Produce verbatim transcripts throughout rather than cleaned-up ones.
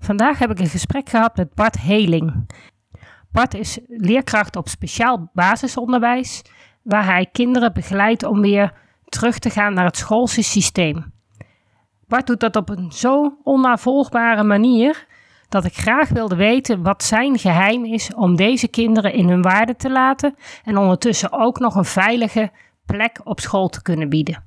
Vandaag heb ik een gesprek gehad met Bart Heling. Bart is leerkracht op speciaal basisonderwijs, waar hij kinderen begeleidt om weer terug te gaan naar het schoolse systeem. Bart doet dat op een zo onnavolgbare manier dat ik graag wilde weten wat zijn geheim is om deze kinderen in hun waarde te laten en ondertussen ook nog een veilige plek op school te kunnen bieden.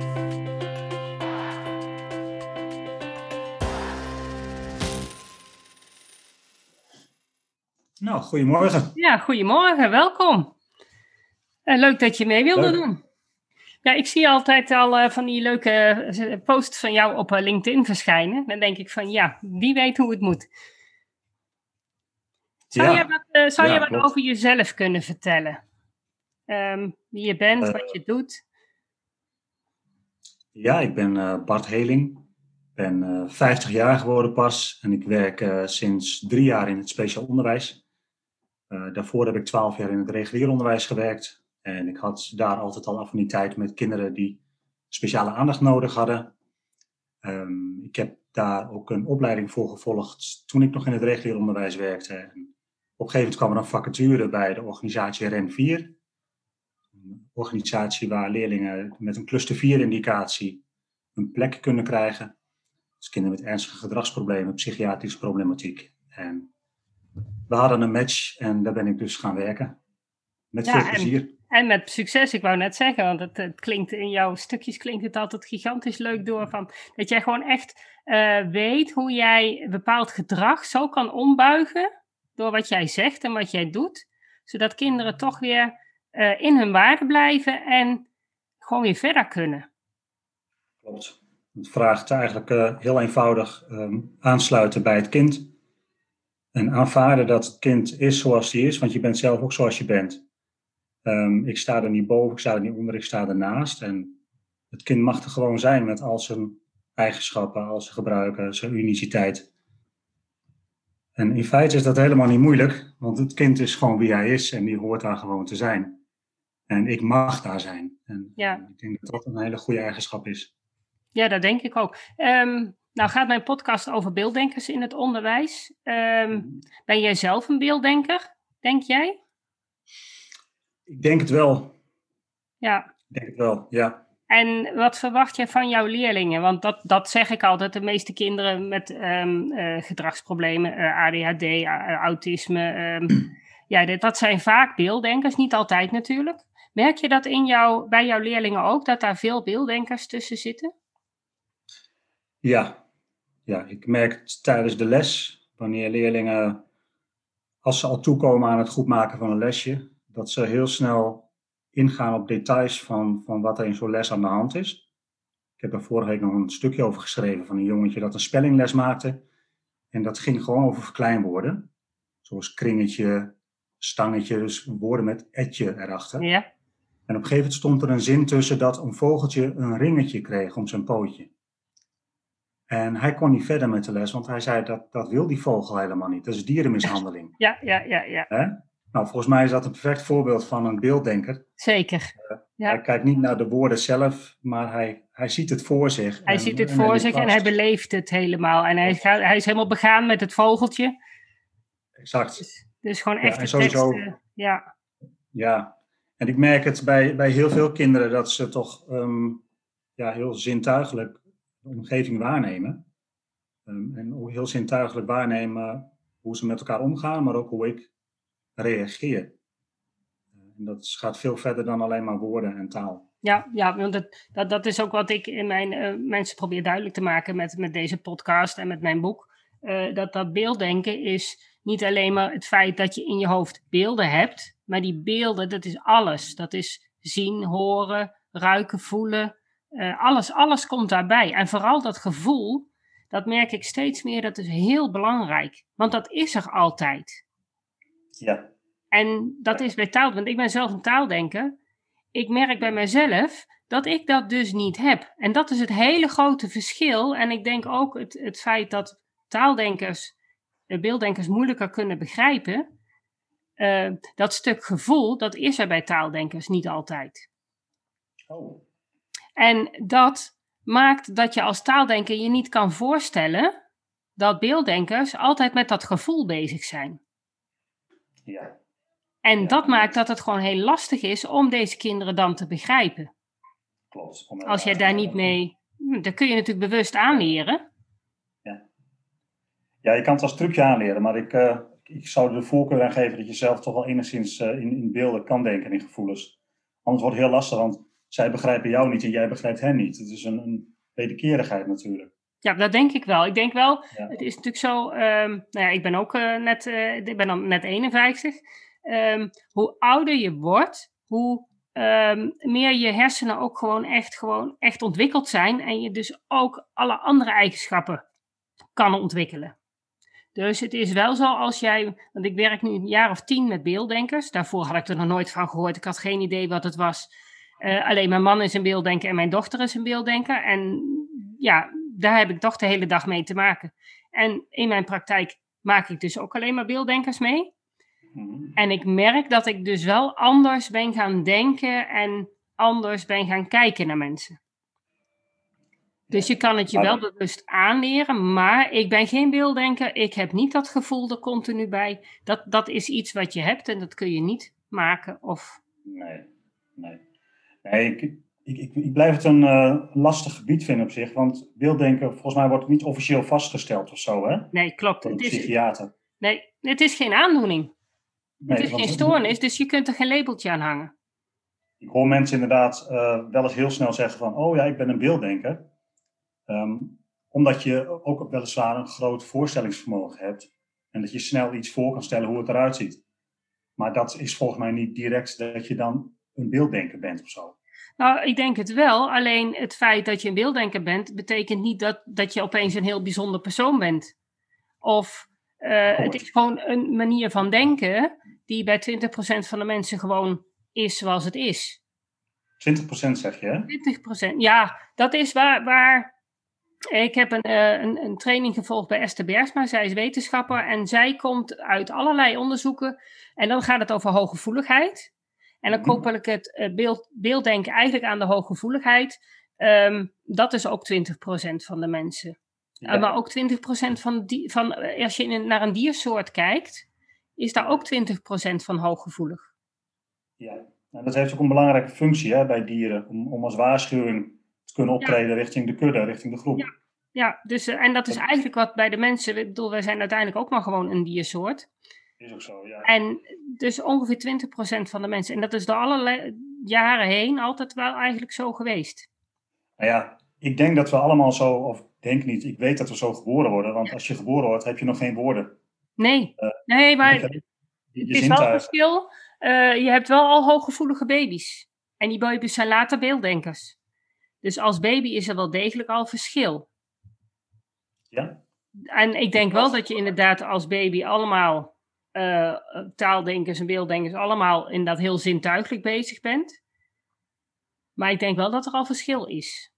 Nou, goedemorgen. Ja, goedemorgen. Welkom. Uh, leuk dat je mee wilde leuk. doen. Ja, ik zie altijd al uh, van die leuke uh, posts van jou op uh, LinkedIn verschijnen. Dan denk ik van, ja, wie weet hoe het moet. Zou ja. je wat, uh, zou ja, je wat over jezelf kunnen vertellen? Um, wie je bent, uh, wat je doet? Ja, ik ben uh, Bart Heling. Ik ben uh, vijftig jaar geworden pas en ik werk uh, sinds drie jaar in het speciaal onderwijs. Uh, daarvoor heb ik twaalf jaar in het regulier onderwijs gewerkt. En ik had daar altijd al affiniteit met kinderen die speciale aandacht nodig hadden. Um, ik heb daar ook een opleiding voor gevolgd toen ik nog in het regulier onderwijs werkte. En op een gegeven moment kwam er een vacature bij de organisatie R E N vier. Een organisatie waar leerlingen met een cluster vier indicatie een plek kunnen krijgen. Dus kinderen met ernstige gedragsproblemen, psychiatrische problematiek. En we hadden een match en daar ben ik dus gaan werken. Met ja, veel plezier. En, en met succes, ik wou net zeggen. Want het, het klinkt in jouw stukjes klinkt het altijd gigantisch leuk door. Van, dat jij gewoon echt uh, weet hoe jij bepaald gedrag zo kan ombuigen. Door wat jij zegt en wat jij doet. Zodat kinderen toch weer uh, in hun waarde blijven en gewoon weer verder kunnen. Klopt. Het vraagt eigenlijk uh, heel eenvoudig um, aansluiten bij het kind. En aanvaarden dat het kind is zoals hij is, want je bent zelf ook zoals je bent. Um, ik sta er niet boven, ik sta er niet onder, ik sta ernaast. En het kind mag er gewoon zijn met al zijn eigenschappen, al zijn gebruiken, zijn uniciteit. En in feite is dat helemaal niet moeilijk, want het kind is gewoon wie hij is en die hoort daar gewoon te zijn. En ik mag daar zijn. En ja. Ik denk dat dat een hele goede eigenschap is. Ja, dat denk ik ook. Um, nou gaat mijn podcast over beelddenkers in het onderwijs. Um, ben jij zelf een beelddenker, denk jij? Ik denk het wel. Ja. Ik denk het wel, ja. En wat verwacht jij van jouw leerlingen? Want dat, dat zeg ik altijd, de meeste kinderen met um, uh, gedragsproblemen, uh, A D H D, uh, autisme. Um, ja, dit, dat zijn vaak beelddenkers, niet altijd natuurlijk. Merk je dat in jou, bij jouw leerlingen ook, dat daar veel beelddenkers tussen zitten? Ja. ja, ik merk het tijdens de les, wanneer leerlingen, als ze al toekomen aan het goed maken van een lesje, dat ze heel snel ingaan op details van, van wat er in zo'n les aan de hand is. Ik heb daar vorige week nog een stukje over geschreven van een jongetje dat een spellingles maakte. En dat ging gewoon over verkleinwoorden. Zoals kringetje, stangetje, dus woorden met etje erachter. Ja. En op een gegeven moment stond er een zin tussen dat een vogeltje een ringetje kreeg om zijn pootje. En hij kon niet verder met de les, want hij zei dat dat wil die vogel helemaal niet. Dat is dierenmishandeling. Ja, ja, ja, ja. Hè? Nou, volgens mij is dat een perfect voorbeeld van een beelddenker. Zeker. Uh, ja. Hij kijkt niet naar de woorden zelf, maar hij, hij ziet het voor zich. Hij en, ziet het voor zich en hij beleeft het helemaal. En hij, gaat, hij is helemaal begaan met het vogeltje. Exact. Dus, dus gewoon echt ja, en sowieso, tekst, uh, ja. Ja. En ik merk het bij, bij heel veel kinderen dat ze toch um, ja, heel zintuigelijk de omgeving waarnemen. Um, en heel zintuigelijk waarnemen hoe ze met elkaar omgaan, maar ook hoe ik reageer. En dat gaat veel verder dan alleen maar woorden en taal. Ja, ja want dat, dat, dat is ook wat ik in mijn uh, mensen probeer duidelijk te maken met, met deze podcast en met mijn boek. Uh, dat dat beelddenken is niet alleen maar het feit dat je in je hoofd beelden hebt, maar die beelden, dat is alles. Dat is zien, horen, ruiken, voelen. Uh, alles, alles komt daarbij. En vooral dat gevoel, dat merk ik steeds meer, dat is heel belangrijk. Want dat is er altijd. Ja. En dat is bij taal, want ik ben zelf een taaldenker. Ik merk bij mezelf dat ik dat dus niet heb. En dat is het hele grote verschil. En ik denk ook het, het feit dat taaldenkers, beelddenkers moeilijker kunnen begrijpen. Uh, dat stuk gevoel, dat is er bij taaldenkers niet altijd. Oh. En dat maakt dat je als taaldenker je niet kan voorstellen dat beelddenkers altijd met dat gevoel bezig zijn. Ja. En ja, dat maakt dat het gewoon heel lastig is om deze kinderen dan te begrijpen. Klopt. Als jij daar niet mee... Dat kun je natuurlijk bewust aanleren. Ja, ja, je kan het als trucje aanleren, maar ik, uh, ik zou de voorkeur aan geven dat je zelf toch wel enigszins uh, in, in beelden kan denken en in gevoelens. Anders wordt het heel lastig, want zij begrijpen jou niet en jij begrijpt hen niet. Het is een, een wederkerigheid natuurlijk. Ja, dat denk ik wel. Ik denk wel, ja. Het is natuurlijk zo... Um, nou ja, ik ben ook uh, net, uh, ik ben dan net eenenvijftig. Um, hoe ouder je wordt, hoe um, meer je hersenen ook gewoon echt, gewoon echt ontwikkeld zijn. En je dus ook alle andere eigenschappen kan ontwikkelen. Dus het is wel zo als jij... Want ik werk nu een jaar of tien met beelddenkers. Daarvoor had ik er nog nooit van gehoord. Ik had geen idee wat het was. Uh, alleen mijn man is een beelddenker en mijn dochter is een beelddenker. En ja, daar heb ik toch de hele dag mee te maken. En in mijn praktijk maak ik dus ook alleen maar beelddenkers mee. En ik merk dat ik dus wel anders ben gaan denken en anders ben gaan kijken naar mensen. Dus je kan het je wel bewust aanleren, maar ik ben geen beelddenker. Ik heb niet dat gevoel er continu bij. Dat, dat is iets wat je hebt en dat kun je niet maken. Of... Nee, nee. nee ik, ik, ik, ik blijf het een uh, lastig gebied vinden op zich, want beelddenken, volgens mij wordt het niet officieel vastgesteld of zo, hè? Nee, klopt. Door een psychiater. Nee, het is geen aandoening. Nee, het is geen stoornis, dus je kunt er geen labeltje aan hangen. Ik hoor mensen inderdaad uh, wel eens heel snel zeggen van... oh ja, ik ben een beelddenker. Um, omdat je ook weliswaar een groot voorstellingsvermogen hebt. En dat je snel iets voor kan stellen hoe het eruit ziet. Maar dat is volgens mij niet direct dat je dan een beelddenker bent of zo. Nou, ik denk het wel. Alleen het feit dat je een beelddenker bent... betekent niet dat, dat je opeens een heel bijzonder persoon bent. Of... Uh, het is gewoon een manier van denken die bij twintig procent van de mensen gewoon is zoals het is. twintig procent zeg je, hè? twintig procent, ja. Dat is waar... waar... Ik heb een, uh, een, een training gevolgd bij Esther Bergsma. Zij is wetenschapper en zij komt uit allerlei onderzoeken. En dan gaat het over hooggevoeligheid. En dan koppel ik het uh, beeld, beelddenken eigenlijk aan de hooggevoeligheid. Um, dat is ook twintig procent van de mensen. Ja. Maar ook twintig procent van, die, van, als je naar een diersoort kijkt, is daar ook twintig procent van hooggevoelig. Ja, nou, dat heeft ook een belangrijke functie, hè, bij dieren, om, om als waarschuwing te kunnen optreden, ja, richting de kudde, richting de groep. Ja, ja, dus, en dat is eigenlijk wat bij de mensen, ik bedoel, wij zijn uiteindelijk ook maar gewoon een diersoort. Is ook zo, ja. En dus ongeveer twintig procent van de mensen, en dat is door alle jaren heen altijd wel eigenlijk zo geweest. Nou ja, ik denk dat we allemaal zo... Of, denk niet, ik weet dat we zo geboren worden, want als je geboren wordt, heb je nog geen woorden. Nee, uh, nee, maar je, je het is zintuigen. Wel verschil. Uh, je hebt wel al hooggevoelige baby's. En die baby's zijn later beelddenkers. Dus als baby is er wel degelijk al verschil. Ja. En ik denk wel dat je inderdaad als baby allemaal uh, taaldenkers en beelddenkers, allemaal in dat heel zintuigelijk bezig bent. Maar ik denk wel dat er al verschil is.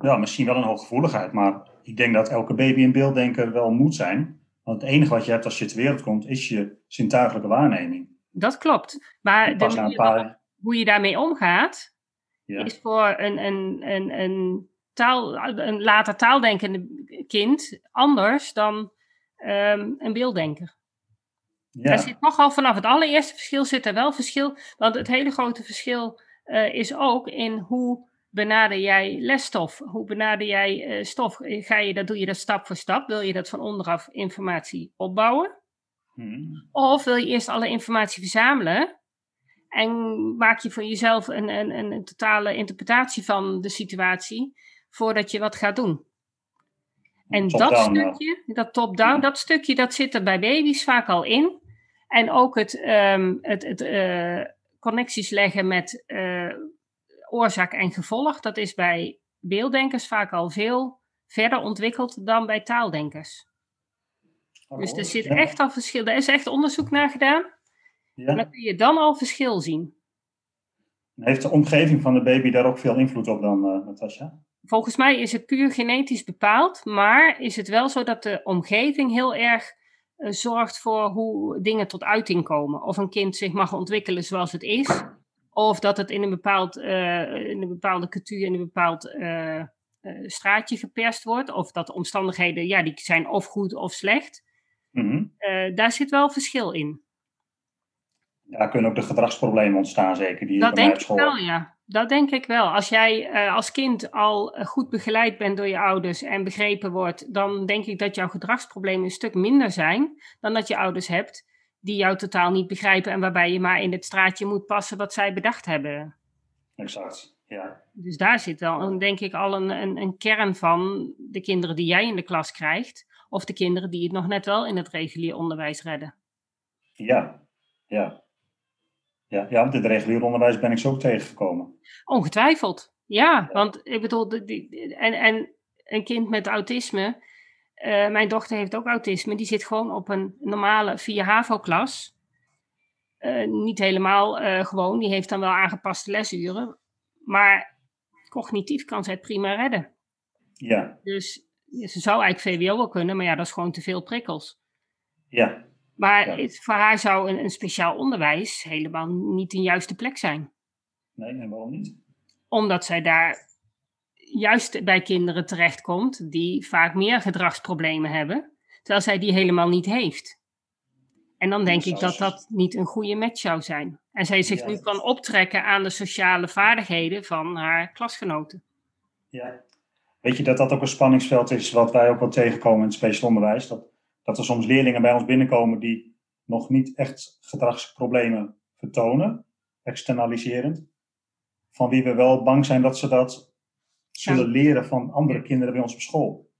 Ja, misschien wel een hooggevoeligheid, maar ik denk dat elke baby een beelddenker wel moet zijn. Want het enige wat je hebt als je ter wereld komt, is je zintuiglijke waarneming. Dat klopt. Maar de manier paar... hoe je daarmee omgaat, ja, is voor een, een, een, een, taal, een later taaldenkende kind anders dan um, een beelddenker. Ja. Er zit nogal vanaf het allereerste verschil zit er wel verschil. Want het hele grote verschil uh, is ook in hoe... Benader jij lesstof? Hoe benader jij uh, stof? Ga je dat, doe je dat stap voor stap? Wil je dat van onderaf informatie opbouwen? Hmm. Of wil je eerst alle informatie verzamelen? En maak je voor jezelf een, een, een totale interpretatie van de situatie voordat je wat gaat doen? En top dat down, stukje, nou. dat top-down, ja. dat stukje, dat zit er bij baby's vaak al in. En ook het... Um, het, het uh, connecties leggen met uh, oorzaak en gevolg, dat is bij beelddenkers vaak al veel verder ontwikkeld dan bij taaldenkers. Oh, dus er zit ja. echt al verschil, er is echt onderzoek naar gedaan. Ja. En dan kun je dan al verschil zien. Heeft de omgeving van de baby daar ook veel invloed op dan, uh, Natasha? Volgens mij is het puur genetisch bepaald, maar is het wel zo dat de omgeving heel erg uh, zorgt voor hoe dingen tot uiting komen. Of een kind zich mag ontwikkelen zoals het is, of dat het in een, bepaald, uh, in een bepaalde cultuur, in een bepaald uh, uh, straatje geperst wordt, of dat de omstandigheden, ja, die zijn of goed of slecht. Mm-hmm. uh, daar zit wel verschil in. Daar kunnen ook de gedragsproblemen ontstaan, zeker. Die dat denk ik wel, ja. Dat denk ik wel. Als jij uh, als kind al goed begeleid bent door je ouders en begrepen wordt, dan denk ik dat jouw gedragsproblemen een stuk minder zijn dan dat je ouders hebt die jou totaal niet begrijpen en waarbij je maar in het straatje moet passen wat zij bedacht hebben. Exact, ja. Dus daar zit wel, denk ik, al een, een, een kern van de kinderen die jij in de klas krijgt of de kinderen die het nog net wel in het regulier onderwijs redden. Ja, ja. Ja, ja, want in het regulier onderwijs ben ik ze ook tegengekomen. Ongetwijfeld, ja. ja. Want ik bedoel, die, die, en, en een kind met autisme, uh, mijn dochter heeft ook autisme, die zit gewoon op een normale vier HAVO-klas. Uh, niet helemaal uh, gewoon, die heeft dan wel aangepaste lesuren. Maar cognitief kan zij het prima redden. Ja. Dus ze zou eigenlijk V W O wel kunnen, maar ja, dat is gewoon te veel prikkels. Ja. Maar ja. het, voor haar zou een, een speciaal onderwijs helemaal niet de juiste plek zijn. Nee, en waarom niet? Omdat zij daar juist bij kinderen terechtkomt die vaak meer gedragsproblemen hebben, terwijl zij die helemaal niet heeft. En dan denk dat ik dat zo... dat niet een goede match zou zijn. En zij zich ja. nu kan optrekken aan de sociale vaardigheden van haar klasgenoten. Ja. Weet je dat dat ook een spanningsveld is wat wij ook wel tegenkomen in het speciaal onderwijs? Dat... Dat er soms leerlingen bij ons binnenkomen die nog niet echt gedragsproblemen vertonen, externaliserend. Van wie we wel bang zijn dat ze dat zullen ja. leren van andere kinderen bij ons op school.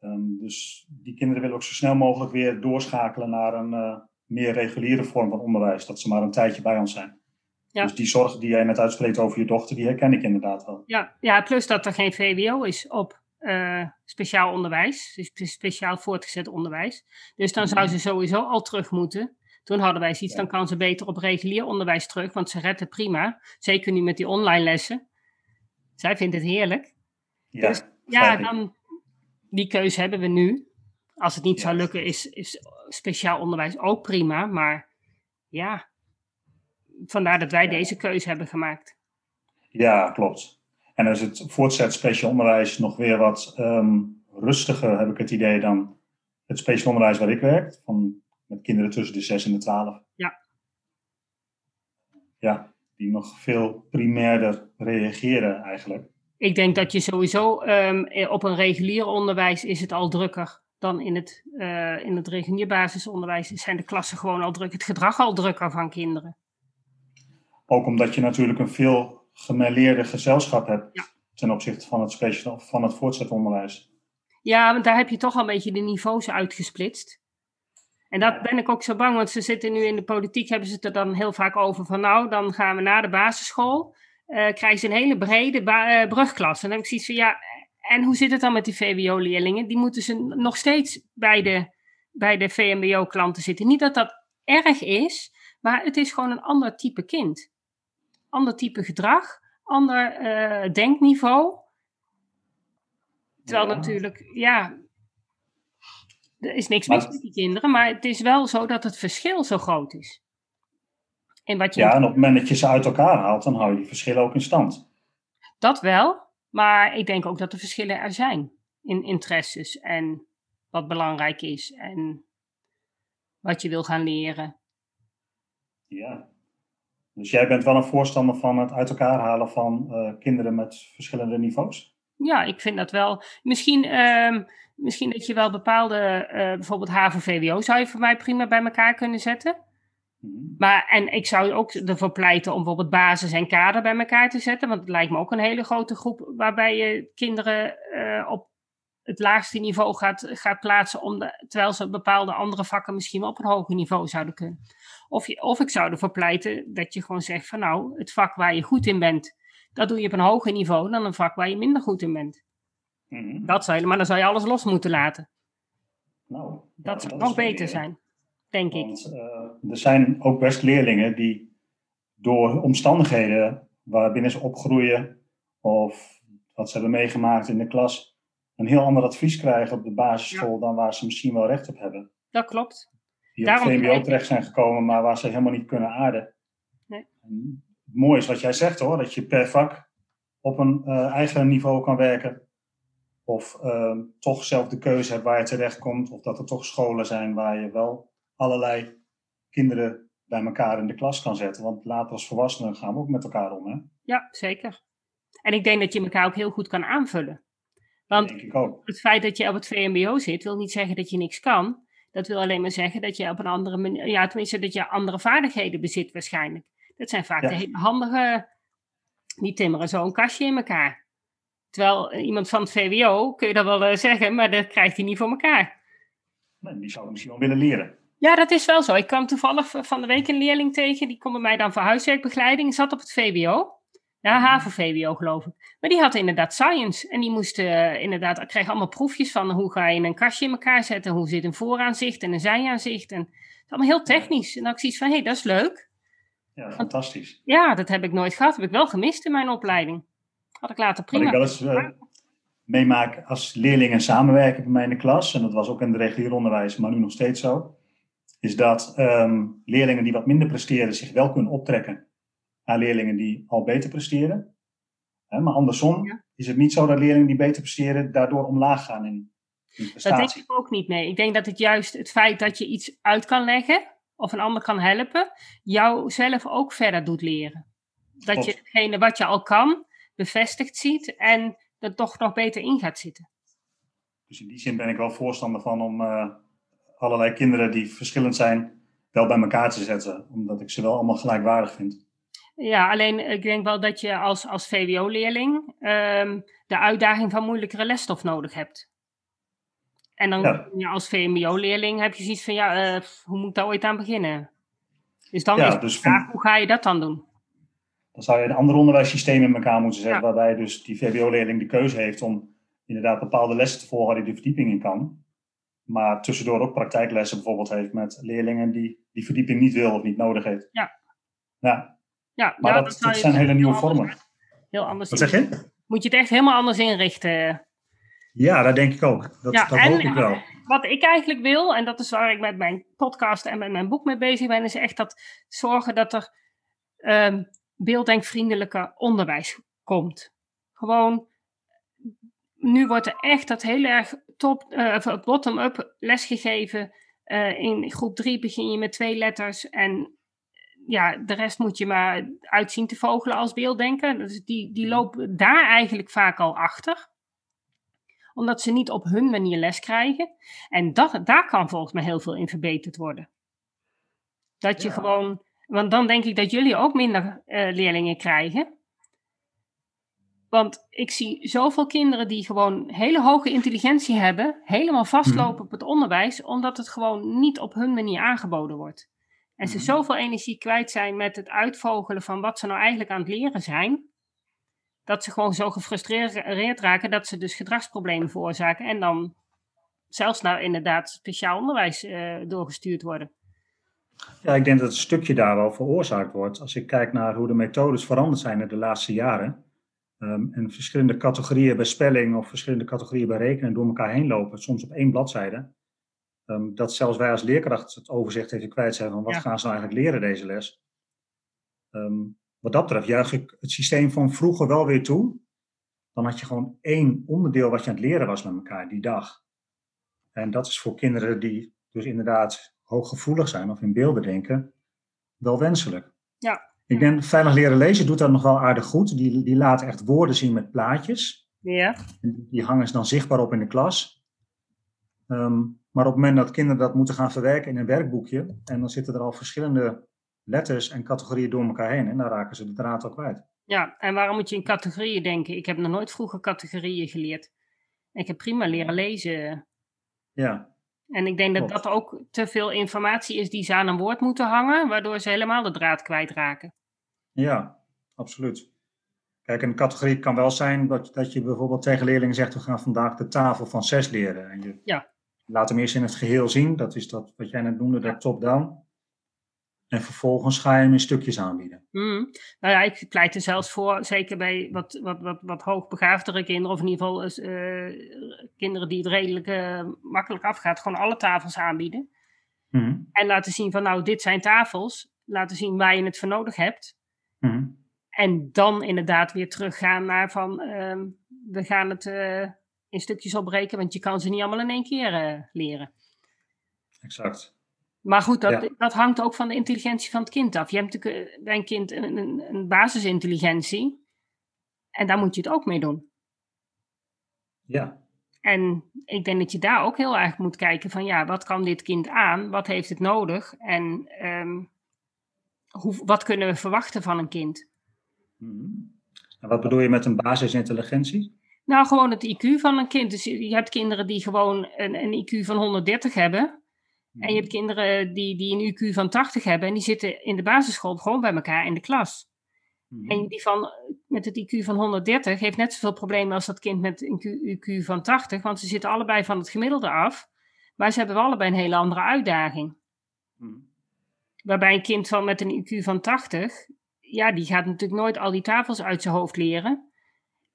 Um, dus die kinderen willen ook zo snel mogelijk weer doorschakelen naar een uh, meer reguliere vorm van onderwijs. Dat ze maar een tijdje bij ons zijn. Ja. Dus die zorg die jij net uitspreekt over je dochter, die herken ik inderdaad wel. Ja, ja, plus dat er geen V W O is op. Uh, speciaal onderwijs, speciaal voortgezet onderwijs. Dus dan zou ze sowieso al terug moeten. Toen hadden wij zoiets, ja. dan kan ze beter op regulier onderwijs terug, want ze redt het prima. Zeker nu met die online lessen. Zij vindt het heerlijk. Ja, dus ja, dan, die keuze hebben we nu. Als het niet ja. zou lukken, is, is speciaal onderwijs ook prima. Maar ja, vandaar dat wij ja. deze keuze hebben gemaakt. Ja, klopt. En dan is het voortzet speciaal onderwijs nog weer wat um, rustiger, heb ik het idee, dan het speciaal onderwijs waar ik werk. Van, met kinderen tussen de zes en de twaalf. Ja. Ja, die nog veel primairder reageren eigenlijk. Ik denk dat je sowieso um, op een regulier onderwijs is het al drukker dan in het, uh, in het regulier basisonderwijs. Zijn de klassen gewoon al druk, het gedrag al drukker van kinderen. Ook omdat je natuurlijk een veel... gemêleerde gezelschap hebt ja. ten opzichte van het, speciaal, van het voortzet onderwijs. Ja, want daar heb je toch al een beetje de niveaus uitgesplitst. En dat ben ik ook zo bang, want ze zitten nu in de politiek, hebben ze het er dan heel vaak over van nou, dan gaan we naar de basisschool, uh, krijgen ze een hele brede ba- uh, brugklas. En dan heb ik zoiets van ja, en hoe zit het dan met die V W O-leerlingen? Die moeten ze nog steeds bij de, bij de V M B O-klanten zitten. Niet dat dat erg is, maar het is gewoon een ander type kind. Ander type gedrag, ander uh, denkniveau. Terwijl ja. natuurlijk, ja, er is niks maar, mis met die kinderen, maar het is wel zo dat het verschil zo groot is. En wat je ja, moet... en op het moment dat je ze uit elkaar haalt, dan hou je die verschillen ook in stand. Dat wel, maar ik denk ook dat er verschillen er zijn in interesses en wat belangrijk is en wat je wil gaan leren. Ja. Dus jij bent wel een voorstander van het uit elkaar halen van uh, kinderen met verschillende niveaus? Ja, ik vind dat wel. Misschien, uh, misschien dat je wel bepaalde, uh, bijvoorbeeld H A V O V W O zou je voor mij prima bij elkaar kunnen zetten. Mm-hmm. Maar, en ik zou ook ervoor pleiten om bijvoorbeeld basis en kader bij elkaar te zetten. Want het lijkt me ook een hele grote groep waarbij je kinderen uh, op het laagste niveau gaat, gaat plaatsen, om de, terwijl ze bepaalde andere vakken misschien wel op een hoger niveau zouden kunnen. Of, je, of ik zou ervoor pleiten dat je gewoon zegt van nou, het vak waar je goed in bent, dat doe je op een hoger niveau dan een vak waar je minder goed in bent. Mm-hmm. Dat zou je, maar dan zou je alles los moeten laten. Nou, dat zou nog beter zijn, denk ik. Want, uh, er zijn ook best leerlingen die door omstandigheden waarbinnen ze opgroeien of wat ze hebben meegemaakt in de klas, een heel ander advies krijgen op de basisschool, ja, dan waar ze misschien wel recht op hebben. Dat klopt. Die daarom op het V M B O terecht zijn gekomen, maar waar ze helemaal niet kunnen aarden. Nee. En het mooie is wat jij zegt hoor, dat je per vak op een uh, eigen niveau kan werken. Of uh, toch zelf de keuze hebt waar je terechtkomt. Of dat er toch scholen zijn waar je wel allerlei kinderen bij elkaar in de klas kan zetten. Want later als volwassenen gaan we ook met elkaar om, hè? Ja, zeker. En ik denk dat je elkaar ook heel goed kan aanvullen. Want denk ik ook. Het feit dat je op het V M B O zit, wil niet zeggen dat je niks kan. Dat wil alleen maar zeggen dat je op een andere manier... Ja, tenminste dat je andere vaardigheden bezit waarschijnlijk. Dat zijn vaak, ja, de hele handige... Die timmeren zo een kastje in elkaar. Terwijl iemand van het V W O, kun je dat wel zeggen, maar dat krijgt hij niet voor elkaar. Nee, die zou misschien wel willen leren. Ja, dat is wel zo. Ik kwam toevallig van de week een leerling tegen. Die kon bij mij dan voor huiswerkbegeleiding. Zat op het V W O. Ja, HAVO-V W O geloof ik. Maar die had inderdaad science. En die moest uh, inderdaad, kreeg allemaal proefjes van hoe ga je een kastje in elkaar zetten. Hoe zit een vooraanzicht en een zijaanzicht. En het is allemaal heel technisch. En dan had ik zoiets van, hé, hey, dat is leuk. Ja, want, fantastisch. Ja, dat heb ik nooit gehad. Dat heb ik wel gemist in mijn opleiding. Had ik later prima. Wat ik wel eens uh, meemaak als leerlingen samenwerken bij mij in de klas, en dat was ook in het regulier onderwijs, maar nu nog steeds zo, is dat um, leerlingen die wat minder presteren zich wel kunnen optrekken aan leerlingen die al beter presteren. Hè, maar andersom, ja, is het niet zo dat leerlingen die beter presteren daardoor omlaag gaan in, in prestatie. Dat denk ik ook niet, nee. Ik denk dat het juist het feit dat je iets uit kan leggen of een ander kan helpen, jou zelf ook verder doet leren. Dat Tot. je hetgene wat je al kan bevestigd ziet en er toch nog beter in gaat zitten. Dus in die zin ben ik wel voorstander van om uh, allerlei kinderen die verschillend zijn wel bij elkaar te zetten, omdat ik ze wel allemaal gelijkwaardig vind. Ja, alleen ik denk wel dat je als, als V W O-leerling um, de uitdaging van moeilijkere lesstof nodig hebt. En dan, ja, ja, als V M B O-leerling heb je zoiets van, ja, uh, hoe moet ik daar ooit aan beginnen? Dus dan, ja, is dus de vraag, van... hoe ga je dat dan doen? Dan zou je een ander onderwijssysteem in elkaar moeten zetten, ja, waarbij dus die V W O-leerling de keuze heeft om inderdaad bepaalde lessen te volgen die de verdieping in kan. Maar tussendoor ook praktijklessen bijvoorbeeld heeft met leerlingen die die verdieping niet wil of niet nodig heeft. Ja. Ja. Ja, maar ja, dat, dat zijn hele nieuwe vormen. Heel anders. Wat zeg je? Moet je het echt helemaal anders inrichten. Ja, dat denk ik ook. Dat, ja, dat hoop ik wel. Wat ik eigenlijk wil, en dat is waar ik met mijn podcast en met mijn boek mee bezig ben, is echt dat zorgen dat er... Um, beelddenkvriendelijke onderwijs komt. Gewoon, nu wordt er echt dat heel erg top, uh, bottom-up lesgegeven. Uh, in groep drie begin je met twee letters en ja, de rest moet je maar uitzien te vogelen als beelddenker. Dus die, die lopen daar eigenlijk vaak al achter. Omdat ze niet op hun manier les krijgen. En dat, daar kan volgens mij heel veel in verbeterd worden. Dat je, ja, gewoon... Want dan denk ik dat jullie ook minder uh, leerlingen krijgen. Want ik zie zoveel kinderen die gewoon hele hoge intelligentie hebben, helemaal vastlopen, mm, op het onderwijs, omdat het gewoon niet op hun manier aangeboden wordt. En, mm, ze zoveel energie kwijt zijn met het uitvogelen van wat ze nou eigenlijk aan het leren zijn, dat ze gewoon zo gefrustreerd raken dat ze dus gedragsproblemen veroorzaken en dan zelfs naar inderdaad speciaal onderwijs uh, doorgestuurd worden. Ja, ik denk dat het stukje daar wel veroorzaakt wordt. Als ik kijk naar hoe de methodes veranderd zijn in de laatste jaren. Um, en verschillende categorieën bij spelling of verschillende categorieën bij rekenen door elkaar heen lopen. Soms op één bladzijde. Um, dat zelfs wij als leerkracht het overzicht even kwijt zijn van wat, ja, gaan ze nou eigenlijk leren deze les. Um, wat dat betreft juich ik het systeem van vroeger wel weer toe. Dan had je gewoon één onderdeel wat je aan het leren was met elkaar die dag. En dat is voor kinderen die dus inderdaad... hooggevoelig zijn of in beelden denken, wel wenselijk. Ja. Ik denk, veilig leren lezen doet dat nog wel aardig goed. Die, die laat echt woorden zien met plaatjes. Ja. Die hangen ze dan zichtbaar op in de klas. Um, maar op het moment dat kinderen dat moeten gaan verwerken in een werkboekje, en dan zitten er al verschillende letters en categorieën door elkaar heen, en dan raken ze de draad al kwijt. Ja, en waarom moet je in categorieën denken? Ik heb nog nooit vroeger categorieën geleerd. Ik heb prima leren lezen. Ja. En ik denk dat Klopt. dat ook te veel informatie is die ze aan een woord moeten hangen, waardoor ze helemaal de draad kwijtraken. Ja, absoluut. Kijk, een categorie kan wel zijn dat, dat je bijvoorbeeld tegen leerlingen zegt, we gaan vandaag de tafel van zes leren. En je ja. laat hem eerst in het geheel zien, dat is dat wat jij net noemde, dat top-down. En vervolgens ga je hem in stukjes aanbieden. Mm. Nou ja, ik pleit er zelfs voor, zeker bij wat, wat, wat, wat hoogbegaafdere kinderen, of in ieder geval uh, kinderen die het redelijk uh, makkelijk afgaat, gewoon alle tafels aanbieden. Mm. En laten zien van, nou, dit zijn tafels. Laten zien waar je het voor nodig hebt. Mm. En dan inderdaad weer teruggaan naar van, uh, we gaan het uh, in stukjes opbreken, want je kan ze niet allemaal in één keer uh, leren. Exact. Maar goed, dat, ja. dat hangt ook van de intelligentie van het kind af. Je hebt natuurlijk bij een kind een, een, een basisintelligentie. En daar moet je het ook mee doen. Ja. En ik denk dat je daar ook heel erg moet kijken van, ja, wat kan dit kind aan? Wat heeft het nodig? En um, hoe, wat kunnen we verwachten van een kind? Mm-hmm. En wat bedoel je met een basisintelligentie? Nou, gewoon het I Q van een kind. Dus je hebt kinderen die gewoon een, een I Q van honderddertig hebben. En je hebt kinderen die, die een I Q van tachtig hebben en die zitten in de basisschool gewoon bij elkaar in de klas. Mm-hmm. En die van, met het I Q van honderddertig heeft net zoveel problemen als dat kind met een I Q van tachtig, want ze zitten allebei van het gemiddelde af, maar ze hebben wel allebei een hele andere uitdaging. Mm-hmm. Waarbij een kind van, met een I Q van tachtig, ja, die gaat natuurlijk nooit al die tafels uit zijn hoofd leren.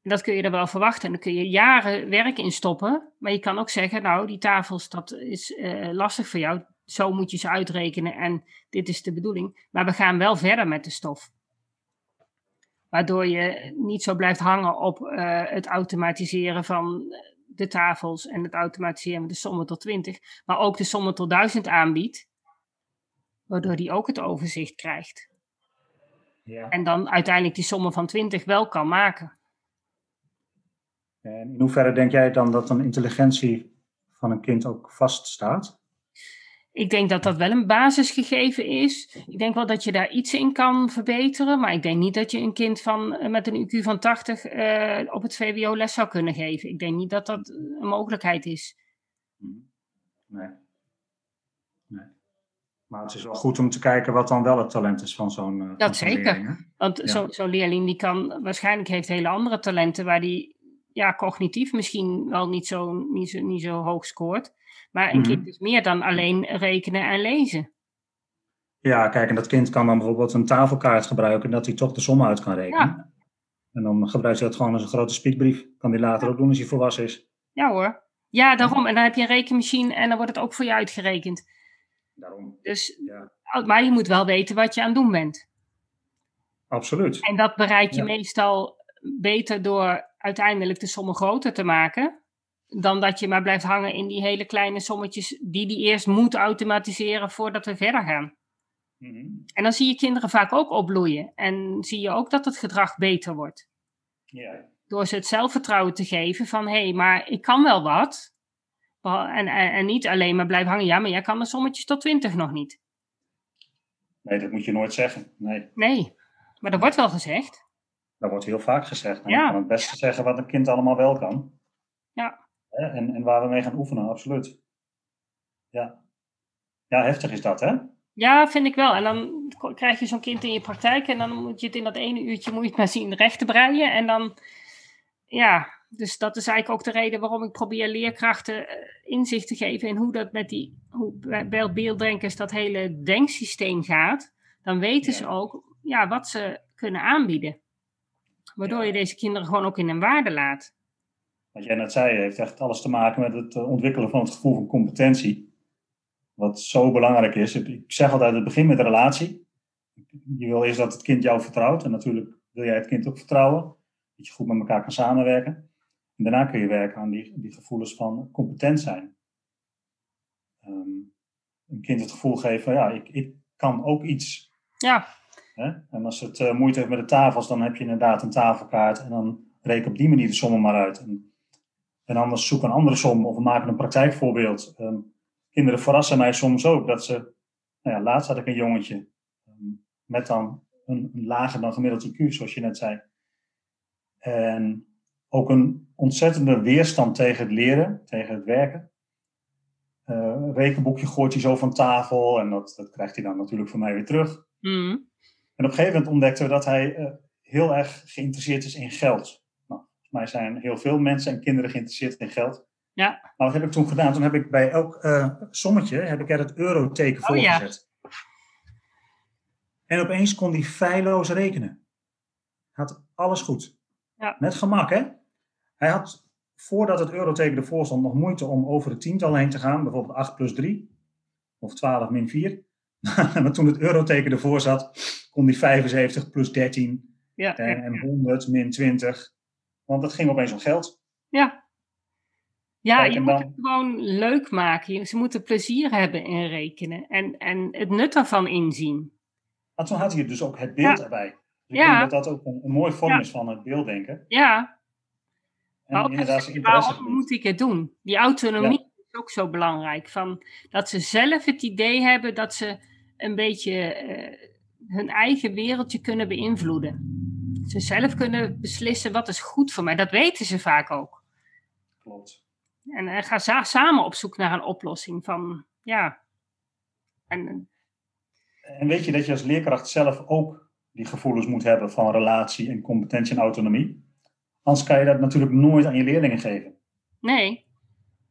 En dat kun je er wel verwachten. En dan kun je jaren werk in stoppen. Maar je kan ook zeggen, nou, die tafels, dat is uh, lastig voor jou. Zo moet je ze uitrekenen en dit is de bedoeling. Maar we gaan wel verder met de stof. Waardoor je niet zo blijft hangen op uh, het automatiseren van de tafels en het automatiseren van de sommen tot twintig. Maar ook de sommen tot duizend aanbiedt. Waardoor die ook het overzicht krijgt. Ja. En dan uiteindelijk die sommen van twintig wel kan maken. En in hoeverre denk jij dan dat een intelligentie van een kind ook vaststaat? Ik denk dat dat wel een basisgegeven is. Ik denk wel dat je daar iets in kan verbeteren. Maar ik denk niet dat je een kind van, met een I Q van tachtig uh, op het V W O les zou kunnen geven. Ik denk niet dat dat een mogelijkheid is. Nee. Nee. Maar het is wel goed om te kijken wat dan wel het talent is van zo'n leerling. Dat zeker. Leerling, Want ja. zo, zo'n leerling die kan, waarschijnlijk heeft hele andere talenten waar die... ja, cognitief misschien wel niet zo, niet zo, niet zo hoog scoort. Maar een kind is meer dan alleen rekenen en lezen. Ja, kijk, en dat kind kan dan bijvoorbeeld een tafelkaart gebruiken, dat hij toch de som uit kan rekenen. Ja. En dan gebruikt hij dat gewoon als een grote spiekbrief. Kan die later ook doen als hij volwassen is. Ja hoor. Ja, daarom. En dan heb je een rekenmachine en dan wordt het ook voor je uitgerekend. Daarom. Dus, ja. Maar je moet wel weten wat je aan het doen bent. Absoluut. En dat bereik je ja. meestal beter door uiteindelijk de sommen groter te maken, dan dat je maar blijft hangen in die hele kleine sommetjes die die eerst moet automatiseren voordat we verder gaan. Mm-hmm. En dan zie je kinderen vaak ook opbloeien en zie je ook dat het gedrag beter wordt. Yeah. Door ze het zelfvertrouwen te geven van, hé, hey, maar ik kan wel wat. En, en, en niet alleen maar blijven hangen, ja, maar jij kan de sommetjes tot twintig nog niet. Nee, dat moet je nooit zeggen. Nee, nee, maar dat wordt wel gezegd. Dat wordt heel vaak gezegd. En ja. Je kan het beste zeggen wat een kind allemaal wel kan. Ja. En, en waar we mee gaan oefenen, absoluut. Ja. Ja, heftig is dat, hè? Ja, vind ik wel. En dan krijg je zo'n kind in je praktijk en dan moet je het in dat ene uurtje moet je het maar zien recht te breien. En dan, ja, dus dat is eigenlijk ook de reden waarom ik probeer leerkrachten inzicht te geven in hoe dat met die, hoe bij beelddenkers dat hele denksysteem gaat. Dan weten ja. ze ook, ja, wat ze kunnen aanbieden. Waardoor je deze kinderen gewoon ook in hun waarde laat. Wat jij net zei, heeft echt alles te maken met het ontwikkelen van het gevoel van competentie. Wat zo belangrijk is. Ik zeg altijd, het begint met de relatie. Je wil eerst dat het kind jou vertrouwt. En natuurlijk wil jij het kind ook vertrouwen. Dat je goed met elkaar kan samenwerken. En daarna kun je werken aan die, die gevoelens van competent zijn. Um, een kind het gevoel geven, ja, ik, ik kan ook iets. Ja. He? En als het uh, moeite heeft met de tafels, dan heb je inderdaad een tafelkaart. En dan reken op die manier de sommen maar uit. En, en anders zoek een andere som of we maken een praktijkvoorbeeld. Um, kinderen verrassen mij soms ook. Dat ze, nou ja, laatst had ik een jongetje um, met dan een, een lager dan gemiddeld I Q, zoals je net zei. En ook een ontzettende weerstand tegen het leren, tegen het werken. Uh, rekenboekje gooit hij zo van tafel en dat, dat krijgt hij dan natuurlijk van mij weer terug. Mm. En op een gegeven moment ontdekten we dat hij uh, heel erg geïnteresseerd is in geld. Nou, volgens mij zijn heel veel mensen en kinderen geïnteresseerd in geld. Ja. Maar wat heb ik toen gedaan? Toen heb ik bij elk uh, sommetje heb ik er het euroteken voor oh, ja. gezet. En opeens kon hij feilloos rekenen. Had alles goed. Ja. Met gemak, hè? Hij had voordat het euroteken ervoor stond nog moeite om over het tiental heen te gaan. Bijvoorbeeld acht plus drie. Of twaalf min vier. Maar toen het euroteken ervoor zat, kon hij vijfenzeventig plus dertien. Ja, en, en honderd min twintig. Want dat ging opeens om geld. Ja. Ja, je moet het gewoon leuk maken. Ze moeten plezier hebben in rekenen. En, en het nut daarvan inzien. Maar toen had hij dus ook het beeld ja. erbij. Dus ja. Ik denk dat dat ook een, een mooie vorm ja. is van het beelddenken. Ja. En inderdaad zijn interesse. Waarom moet ik het doen? Die autonomie ja. is ook zo belangrijk. Van, dat ze zelf het idee hebben dat ze een beetje uh, hun eigen wereldje kunnen beïnvloeden. Ze zelf kunnen beslissen wat is goed voor mij. Dat weten ze vaak ook. Klopt. En uh, ga za- samen op zoek naar een oplossing van, ja. En, en weet je dat je als leerkracht zelf ook die gevoelens moet hebben van relatie en competentie en autonomie? Anders kan je dat natuurlijk nooit aan je leerlingen geven. Nee.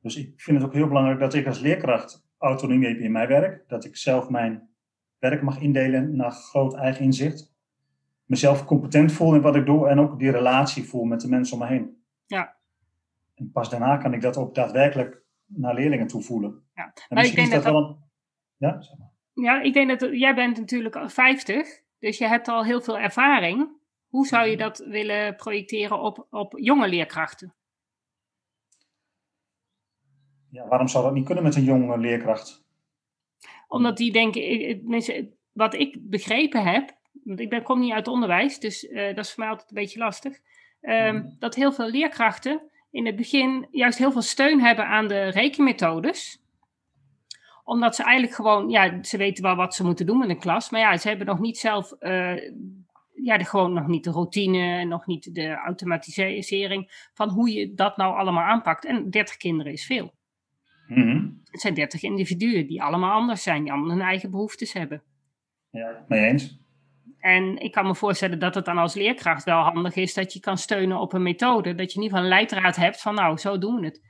Dus ik vind het ook heel belangrijk dat ik als leerkracht autonomie heb in mijn werk. Dat ik zelf mijn werk mag indelen naar groot eigen inzicht. Mezelf competent voel in wat ik doe en ook die relatie voel met de mensen om me heen. Ja. En pas daarna kan ik dat ook daadwerkelijk naar leerlingen toe voelen. Ja, en maar misschien ik denk is dat, dat wel een... Ja, zeg maar. Ja, ik denk dat... Jij bent natuurlijk vijftig, dus je hebt al heel veel ervaring. Hoe zou je dat willen projecteren op, op jonge leerkrachten? Ja, waarom zou dat niet kunnen met een jonge leerkracht? Omdat die denken... Wat ik begrepen heb... Want ik ben, kom niet uit onderwijs, dus uh, dat is voor mij altijd een beetje lastig. Um, mm. Dat heel veel leerkrachten... in het begin juist heel veel steun hebben aan de rekenmethodes. Omdat ze eigenlijk gewoon, ja, ze weten wel wat ze moeten doen met een klas. Maar ja, ze hebben nog niet zelf, uh, ja, de, gewoon nog niet de routine, nog niet de automatisering van hoe je dat nou allemaal aanpakt. En dertig kinderen is veel. Mm-hmm. Het zijn dertig individuen die allemaal anders zijn, die allemaal hun eigen behoeftes hebben. Ja, mee eens. En ik kan me voorstellen dat het dan als leerkracht wel handig is dat je kan steunen op een methode. Dat je in ieder geval een leidraad hebt van nou, zo doen we het.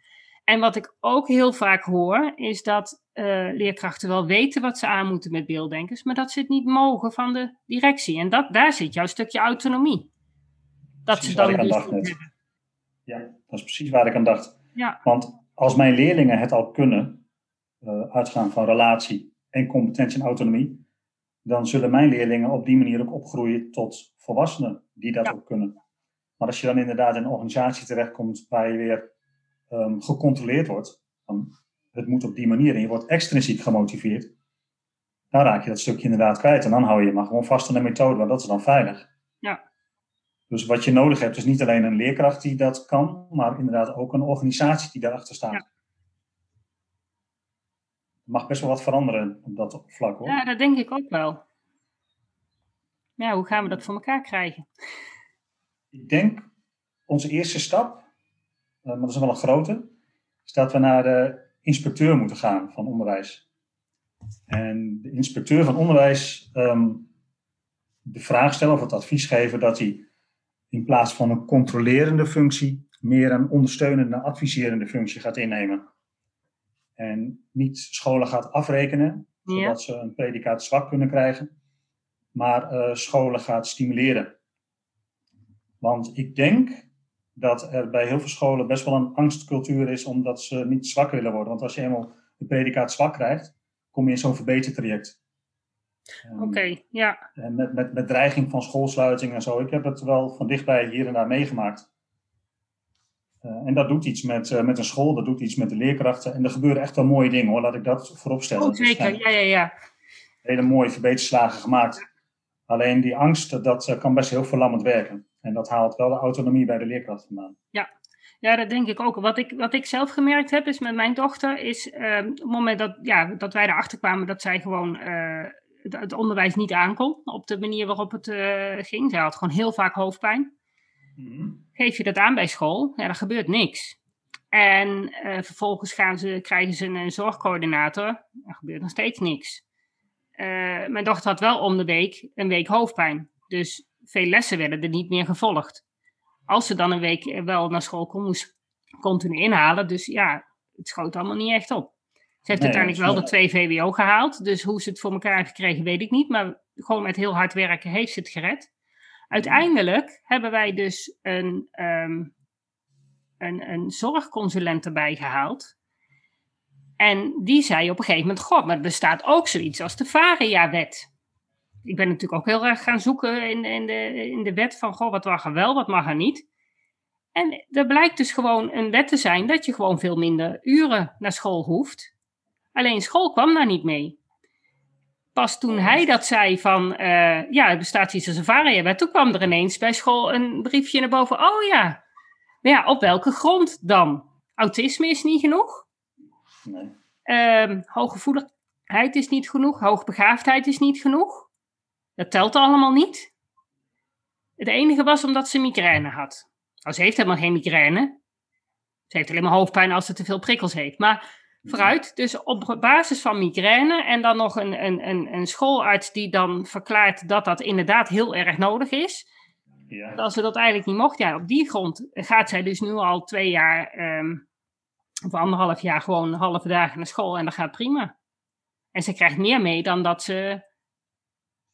En wat ik ook heel vaak hoor is dat uh, leerkrachten wel weten wat ze aan moeten met beelddenkers. Maar dat ze het niet mogen van de directie. En dat, daar zit jouw stukje autonomie. Dat precies ze dan niet hebben. Ja, dat is precies waar ik aan dacht. Ja. Want als mijn leerlingen het al kunnen, uh, uitgaan van relatie en competentie en autonomie. Dan zullen mijn leerlingen op die manier ook opgroeien tot volwassenen die dat ja. ook kunnen. Maar als je dan inderdaad in een organisatie terechtkomt waar je weer um, gecontroleerd wordt, dan het moet op die manier en je wordt extrinsiek gemotiveerd, dan raak je dat stukje inderdaad kwijt. En dan hou je maar gewoon vast aan de methode, want dat is dan veilig. Ja. Dus wat je nodig hebt is niet alleen een leerkracht die dat kan, maar inderdaad ook een organisatie die daarachter staat. Ja. Mag best wel wat veranderen op dat vlak, hoor. Ja, dat denk ik ook wel. Ja, hoe gaan we dat voor elkaar krijgen? Ik denk, onze eerste stap, maar dat is wel een grote, is dat we naar de inspecteur moeten gaan van onderwijs. En de inspecteur van onderwijs um, de vraag stellen of het advies geven dat hij in plaats van een controlerende functie meer een ondersteunende, adviserende functie gaat innemen. En niet scholen gaat afrekenen, zodat ja. ze een predicaat zwak kunnen krijgen. Maar uh, scholen gaat stimuleren. Want ik denk dat er bij heel veel scholen best wel een angstcultuur is, omdat ze niet zwak willen worden. Want als je eenmaal de predicaat zwak krijgt, kom je in zo'n verbetertraject. Oké, okay, ja. En met, met, met dreiging van schoolsluiting en zo. Ik heb het wel van dichtbij hier en daar meegemaakt. Uh, en dat doet iets met, uh, met een school, dat doet iets met de leerkrachten. En er gebeuren echt wel mooie dingen, hoor. Laat ik dat voorop stellen. Oh, zeker. Dus, ja, ja, ja. Hele mooie verbeterslagen gemaakt. Alleen die angst, dat uh, kan best heel verlammend werken. En dat haalt wel de autonomie bij de leerkracht vandaan. Ja, ja, dat denk ik ook. Wat ik, wat ik zelf gemerkt heb, is met mijn dochter, is uh, op het moment dat, ja, dat wij erachter kwamen dat zij gewoon uh, het, het onderwijs niet aankon. Op de manier waarop het uh, ging. Zij had gewoon heel vaak hoofdpijn. Mm-hmm. Geef je dat aan bij school, ja, dan gebeurt niks. En uh, vervolgens gaan ze, krijgen ze een zorgcoördinator, er gebeurt nog steeds niks. Uh, mijn dochter had wel om de week een week hoofdpijn. Dus veel lessen werden er niet meer gevolgd. Als ze dan een week wel naar school kon, moest ze continu inhalen. Dus ja, het schoot allemaal niet echt op. Ze heeft nee, uiteindelijk wel de twee V W O gehaald. Dus hoe ze het voor elkaar heeft gekregen, weet ik niet. Maar gewoon met heel hard werken heeft ze het gered. Uiteindelijk hebben wij dus een, um, een, een zorgconsulent erbij gehaald. En die zei op een gegeven moment, god, maar er bestaat ook zoiets als de Varia-wet. Ik ben natuurlijk ook heel erg gaan zoeken in, in, de, in de wet van, goh, wat mag er wel, wat mag er niet. En er blijkt dus gewoon een wet te zijn dat je gewoon veel minder uren naar school hoeft. Alleen school kwam daar niet mee. Pas toen hij dat zei van, uh, ja, er bestaat iets als een Varia-wet, toen kwam er ineens bij school een briefje naar boven. Oh ja, maar ja, op welke grond dan? Autisme is niet genoeg. Nee. Um, hooggevoeligheid is niet genoeg, hoogbegaafdheid is niet genoeg. Dat telt allemaal niet. Het enige was omdat ze migraine had. Nou, ze heeft helemaal geen migraine. Ze heeft alleen maar hoofdpijn als ze te veel prikkels heeft. Maar vooruit, dus op basis van migraine en dan nog een, een, een, een schoolarts die dan verklaart dat dat inderdaad heel erg nodig is. Ja. Als ze dat eigenlijk niet mocht, ja, op die grond gaat zij dus nu al twee jaar... Um, Of anderhalf jaar gewoon halve dagen naar school en dat gaat prima. En ze krijgt meer mee dan dat ze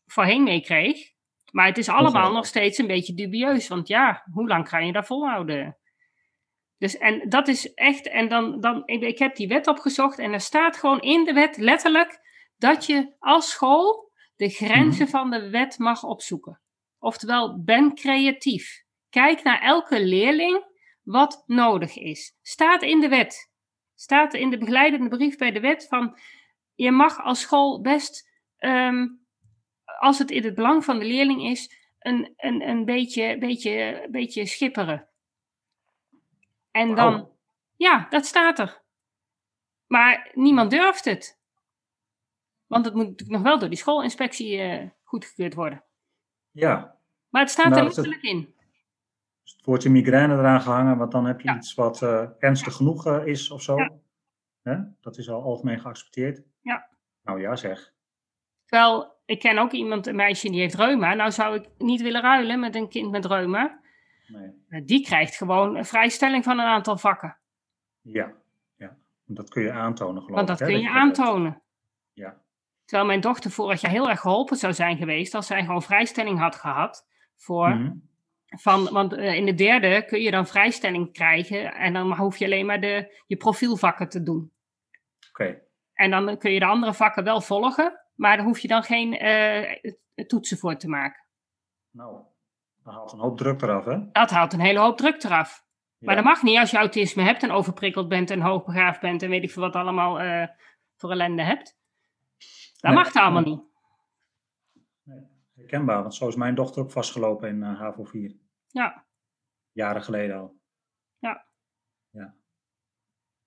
voorheen mee kreeg. Maar het is allemaal nog steeds een beetje dubieus. Want ja, hoe lang kan je dat volhouden? Dus en dat is echt... En dan, dan, ik, ik heb die wet opgezocht en er staat gewoon in de wet letterlijk... dat je als school de grenzen van de wet mag opzoeken. Oftewel, ben creatief. Kijk naar elke leerling... wat nodig is. Staat in de wet. Staat in de begeleidende brief bij de wet van... je mag als school best... Um, als het in het belang van de leerling is... een, een, een beetje, beetje, beetje schipperen. En dan... Oh. Ja, dat staat er. Maar niemand durft het. Want het moet natuurlijk nog wel door die schoolinspectie uh, goedgekeurd worden. Ja. Maar het staat nou, er letterlijk het... in. Dus het woordje migraine eraan gehangen, want dan heb je ja. iets wat uh, ernstig genoeg uh, is of zo. Ja. Hè? Dat is al algemeen geaccepteerd. Ja. Nou ja, zeg. Terwijl, ik ken ook iemand, een meisje die heeft reuma. Nou zou ik niet willen ruilen met een kind met reuma. Nee. Die krijgt gewoon een vrijstelling van een aantal vakken. Ja, ja. Dat kun je aantonen, geloof ik. Want dat ik, kun hè, je dat aantonen. Het... Ja. Terwijl mijn dochter vorig jaar heel erg geholpen zou zijn geweest als zij gewoon vrijstelling had gehad voor... Mm-hmm. Van, want in de derde kun je dan vrijstelling krijgen en dan hoef je alleen maar de, je profielvakken te doen. Oké. Okay. En dan kun je de andere vakken wel volgen, maar daar hoef je dan geen uh, toetsen voor te maken. Nou, dat haalt een hoop druk eraf, hè? Dat haalt een hele hoop druk eraf. Ja. Maar dat mag niet als je autisme hebt en overprikkeld bent en hoogbegaafd bent en weet ik veel wat allemaal uh, voor ellende hebt. Dat nee, mag dat allemaal nee. niet. Nee. Herkenbaar, want zo is mijn dochter ook vastgelopen in uh, H V O vier. Ja. Jaren geleden al. Ja. Ja.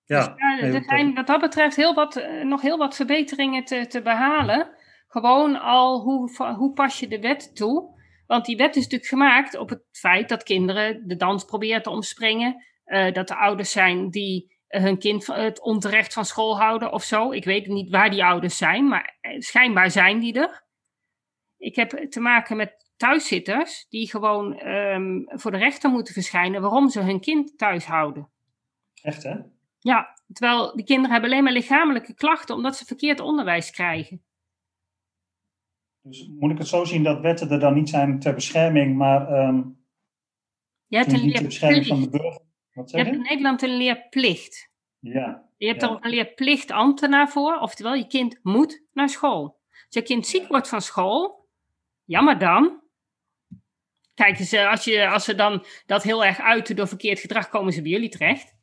ja. Dus, uh, er zijn wat dat betreft heel wat, uh, nog heel wat verbeteringen te, te behalen. Gewoon al, hoe, hoe pas je de wet toe? Want die wet is natuurlijk gemaakt op het feit dat kinderen de dans proberen te omspringen. Uh, dat er ouders zijn die hun kind het onterecht van school houden of zo. Ik weet niet waar die ouders zijn, maar schijnbaar zijn die er. Ik heb te maken met thuiszitters die gewoon um, voor de rechter moeten verschijnen waarom ze hun kind thuis houden. Echt, hè? Ja, terwijl die kinderen hebben alleen maar lichamelijke klachten omdat ze verkeerd onderwijs krijgen. Dus moet ik het zo zien dat wetten er dan niet zijn ter bescherming, maar um, je hebt een niet ter bescherming van de burger? Wat zeg je? Je hebt in Nederland een leerplicht. Ja. Je hebt ja. er ook een leerplichtambtenaar voor, oftewel je kind moet naar school. Als je kind ziek wordt van school... Jammer dan. Kijk, dus als, je, als ze dan dat heel erg uiten door verkeerd gedrag, komen ze bij jullie terecht.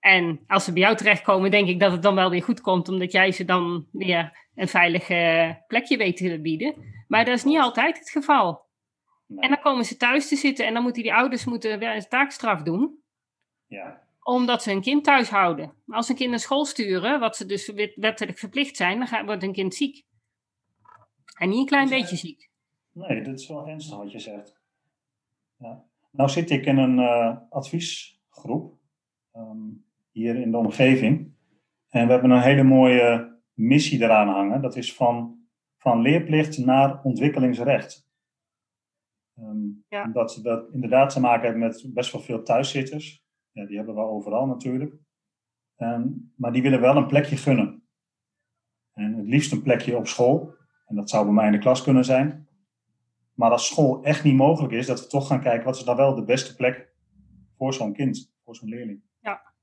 En als ze bij jou terechtkomen, denk ik dat het dan wel weer goed komt, omdat jij ze dan weer een veilig plekje weet te bieden. Maar dat is niet altijd het geval. Nee. En dan komen ze thuis te zitten en dan moeten die ouders moeten weer een taakstraf doen. Ja. Omdat ze hun kind thuis houden. Maar als ze een kind naar school sturen, wat ze dus wettelijk verplicht zijn, dan gaat, wordt hun kind ziek. En niet een klein beetje ziek. Nee, dat is wel ernstig wat je zegt. Ja. Nou zit ik in een uh, adviesgroep um, hier in de omgeving. En we hebben een hele mooie missie eraan hangen. Dat is van, van leerplicht naar ontwikkelingsrecht. Um, ja. Omdat dat inderdaad te maken heeft met best wel veel thuiszitters. Ja, die hebben we overal natuurlijk. Um, maar die willen wel een plekje gunnen. En het liefst een plekje op school. En dat zou bij mij in de klas kunnen zijn. Maar als school echt niet mogelijk is, dat we toch gaan kijken wat is dan wel de beste plek voor zo'n kind, voor zo'n leerling. Ja.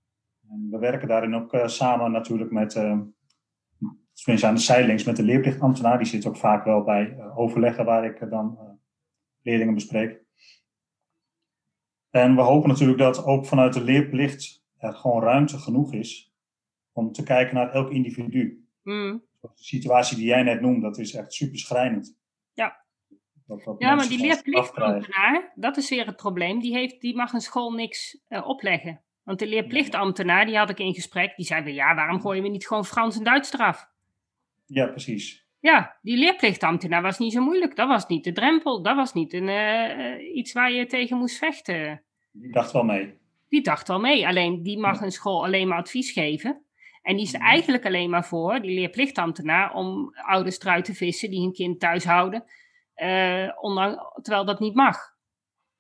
En we werken daarin ook uh, samen natuurlijk met, uh, tenminste aan de zijdelings, met de leerplichtambtenaar. Die zit ook vaak wel bij uh, overleggen waar ik uh, dan uh, leerlingen bespreek. En we hopen natuurlijk dat ook vanuit de leerplicht er gewoon ruimte genoeg is om te kijken naar elk individu. Mm. De situatie die jij net noemt, dat is echt super schrijnend. Ja. Dat, dat ja, maar die leerplichtambtenaar, dat is weer het probleem. Die, heeft, die mag een school niks uh, opleggen. Want de leerplichtambtenaar, die had ik in gesprek, die zei weer, ja, waarom gooien we niet gewoon Frans en Duits eraf? Ja, precies. Ja, die leerplichtambtenaar was niet zo moeilijk. Dat was niet de drempel. Dat was niet een, uh, iets waar je tegen moest vechten. Die dacht wel mee. Die dacht wel mee. Alleen, die mag ja. een school alleen maar advies geven. En die is er eigenlijk alleen maar voor, die leerplichtambtenaar, om ouders eruit te vissen die hun kind thuis houden. Uh, ondanks, terwijl dat niet mag.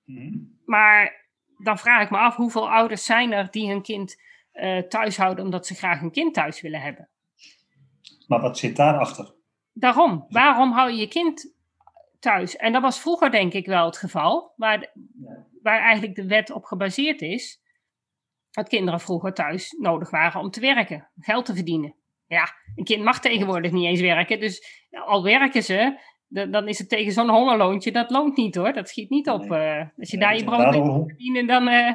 Mm. Maar dan vraag ik me af, hoeveel ouders zijn er die hun kind uh, thuis houden omdat ze graag een kind thuis willen hebben? Maar wat zit daarachter? Daarom. Waarom hou je je kind thuis? En dat was vroeger denk ik wel het geval, waar, waar eigenlijk de wet op gebaseerd is. Dat kinderen vroeger thuis nodig waren om te werken, geld te verdienen. Ja, een kind mag tegenwoordig niet eens werken, dus al werken ze, dan is het tegen zo'n hongerloontje, dat loont niet hoor, dat schiet niet op. Nee. Uh, als je nee, daar je brood mee moet verdienen, dan... Uh...